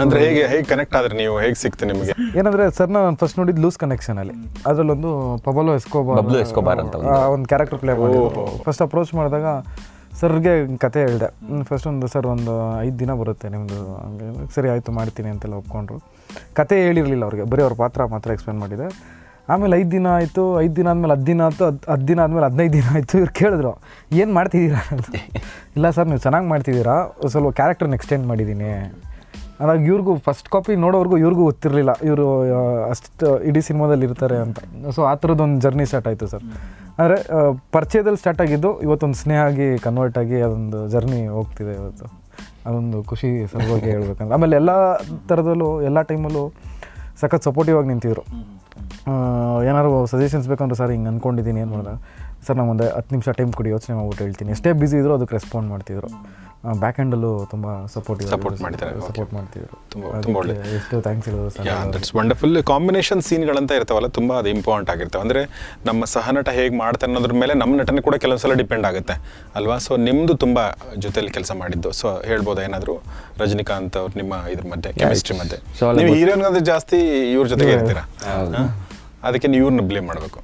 ಅಂದರೆ ಹೇಗೆ ಕನೆಕ್ಟ್ ಆದ್ರೆ ನೀವು, ಹೇಗೆ ಸಿಕ್ತು ನಿಮಗೆ? ಏನಂದರೆ ಸರ್, ನಾನು ಫಸ್ಟ್ ನೋಡಿದ್ದು ಲೂಸ್ ಕನೆಕ್ಷನಲ್ಲಿ, ಅದರಲ್ಲೊಂದು ಪಬ್ಲೋ ಎಸ್ಕೋಬಾರ್ ಅಂತ ಒಂದು ಕ್ಯಾರೆಕ್ಟರ್ ಪ್ಲೇ ಮಾಡಿ ಫಸ್ಟ್ ಅಪ್ರೋಚ್ ಮಾಡಿದಾಗ ಸರ್ಗೆ ಕತೆ ಹೇಳಿದೆ. ಫಸ್ಟ್ ಒಂದು ಸರ್ ಒಂದು 5 ದಿನ ಬರುತ್ತೆ ನಿಮ್ಮದು, ಹಂಗೆ ಸರಿ ಆಯಿತು ಮಾಡ್ತೀನಿ ಅಂತೆಲ್ಲ ಒಪ್ಕೊಂಡ್ರು. ಕತೆ ಹೇಳಿರಲಿಲ್ಲ ಅವ್ರಿಗೆ, ಬರೀ ಅವ್ರ ಪಾತ್ರ ಮಾತ್ರ ಎಕ್ಸ್ಪ್ಲೇನ್ ಮಾಡಿದೆ. ಆಮೇಲೆ 5 ದಿನ ಆಯಿತು, 5 ದಿನ ಆದಮೇಲೆ 10 ದಿನ ಆಯಿತು, 10 ದಿನ ಆದಮೇಲೆ 15 ದಿನ ಆಯಿತು. ಇವ್ರು ಕೇಳಿದ್ರು ಏನು ಮಾಡ್ತಿದ್ದೀರಾ ಅಂತ. ಇಲ್ಲ ಸರ್, ನೀವು ಚೆನ್ನಾಗಿ ಮಾಡ್ತಿದ್ದೀರಾ, ಸ್ವಲ್ಪ ಕ್ಯಾರೆಕ್ಟರ್ನ ಎಕ್ಸ್ಟೆಂಡ್ ಮಾಡಿದ್ದೀನಿ ಅಂದಾಗ ಇವ್ರಿಗೂ ಫಸ್ಟ್ ಕಾಪಿ ನೋಡೋವ್ರಿಗೂ ಇವ್ರಿಗೂ ಗೊತ್ತಿರಲಿಲ್ಲ ಇವರು ಅಷ್ಟು ಇಡೀ ಸಿನಿಮಾದಲ್ಲಿ ಇರ್ತಾರೆ ಅಂತ. ಸೊ ಆ ಥರದ್ದೊಂದು ಜರ್ನಿ ಸ್ಟಾರ್ಟ್ ಆಯಿತು ಸರ್. ಅಂದರೆ ಪರಿಚಯದಲ್ಲಿ ಸ್ಟಾರ್ಟ್ ಆಗಿದ್ದು ಇವತ್ತೊಂದು ಸ್ನೇಹ ಆಗಿ ಕನ್ವರ್ಟ್ ಆಗಿ ಅದೊಂದು ಜರ್ನಿ ಹೋಗ್ತಿದೆ ಇವತ್ತು. ಅದೊಂದು ಖುಷಿ ಸರ್ ಬಗ್ಗೆ ಹೇಳ್ಬೇಕಂದ್ರೆ. ಆಮೇಲೆ ಎಲ್ಲ ಥರದಲ್ಲೂ ಎಲ್ಲ ಟೈಮಲ್ಲೂ ಸಖತ್ ಸಪೋರ್ಟಿವ್ ಆಗಿ ನಿಂತಿದ್ರು. ಏನಾದ್ರು ಸಜೆಷನ್ಸ್ ಬೇಕಂದ್ರೆ ಸರ್ ಹಿಂಗೆ ಅಂದ್ಕೊಂಡಿದ್ದೀನಿ ಏನು ಮಾಡಿದಾಗ, ಸರ್ ನಾವು ಒಂದು 10 ನಿಮಿಷ ಟೈಮ್ ಕೊಡಿ, ಯೋಚನೆ ಮಾಡ್ಬಿಟ್ಟು ಹೇಳ್ತೀನಿ. ಎಷ್ಟೇ ಬ್ಯುಸಿ ಇದ್ದರೂ ಅದಕ್ಕೆ ರೆಸ್ಪಾಂಡ್ ಮಾಡ್ತಿದ್ರು. ಬ್ಯಾಕ್ ಹ್ಯಾಂಡಲ್ಲೂ ತುಂಬ ಸಪೋರ್ಟ್ ಮಾಡ್ತಿದ್ರು. ತುಂಬ ಒಳ್ಳೆ, ಎಷ್ಟು ಥ್ಯಾಂಕ್ಸ್ ಹೇಳಿದ್ರು ಸರ್. That's wonderful. ಕಾಂಬಿನೇಷನ್ ಸೀನ್ಗಳಂತ ಇರ್ತಾವಲ್ಲ, ತುಂಬ ಅದು ಇಂಪಾರ್ಟೆಂಟ್ ಆಗಿರ್ತವೆ. ಅಂದರೆ ನಮ್ಮ ಸಹನಟ ಹೇಗೆ ಮಾಡ್ತಾರೆ ಅನ್ನೋದ್ರ ಮೇಲೆ ನಮ್ಮ ನಟನೆ ಕೂಡ ಕೆಲವೊಂದ್ಸಲ ಡಿಪೆಂಡ್ ಆಗುತ್ತೆ ಅಲ್ವಾ? ಸೊ ನಿಮ್ಮದು ತುಂಬ ಜೊತೆಯಲ್ಲಿ ಕೆಲಸ ಮಾಡಿದ್ದು. ಸೊ ಹೇಳ್ಬೋದು ಏನಾದರೂ ರಜನಿಕಾಂತ್ ಅವ್ರು ನಿಮ್ಮ ಇದ್ರ ಮಧ್ಯೆ ಕೆಮಿಸ್ಟ್ರಿ ಮಧ್ಯೆ? ನೀವು ಹೀರೋಯಿನ್ ಅಂದ್ರೆ ಜಾಸ್ತಿ ಇವ್ರ ಜೊತೆಗೆ ಇರ್ತೀರಾ, ಅದಕ್ಕೆ ನೀವು ಇವ್ರನ್ನ ಬ್ಲೇಮ್ ಮಾಡಬೇಕು.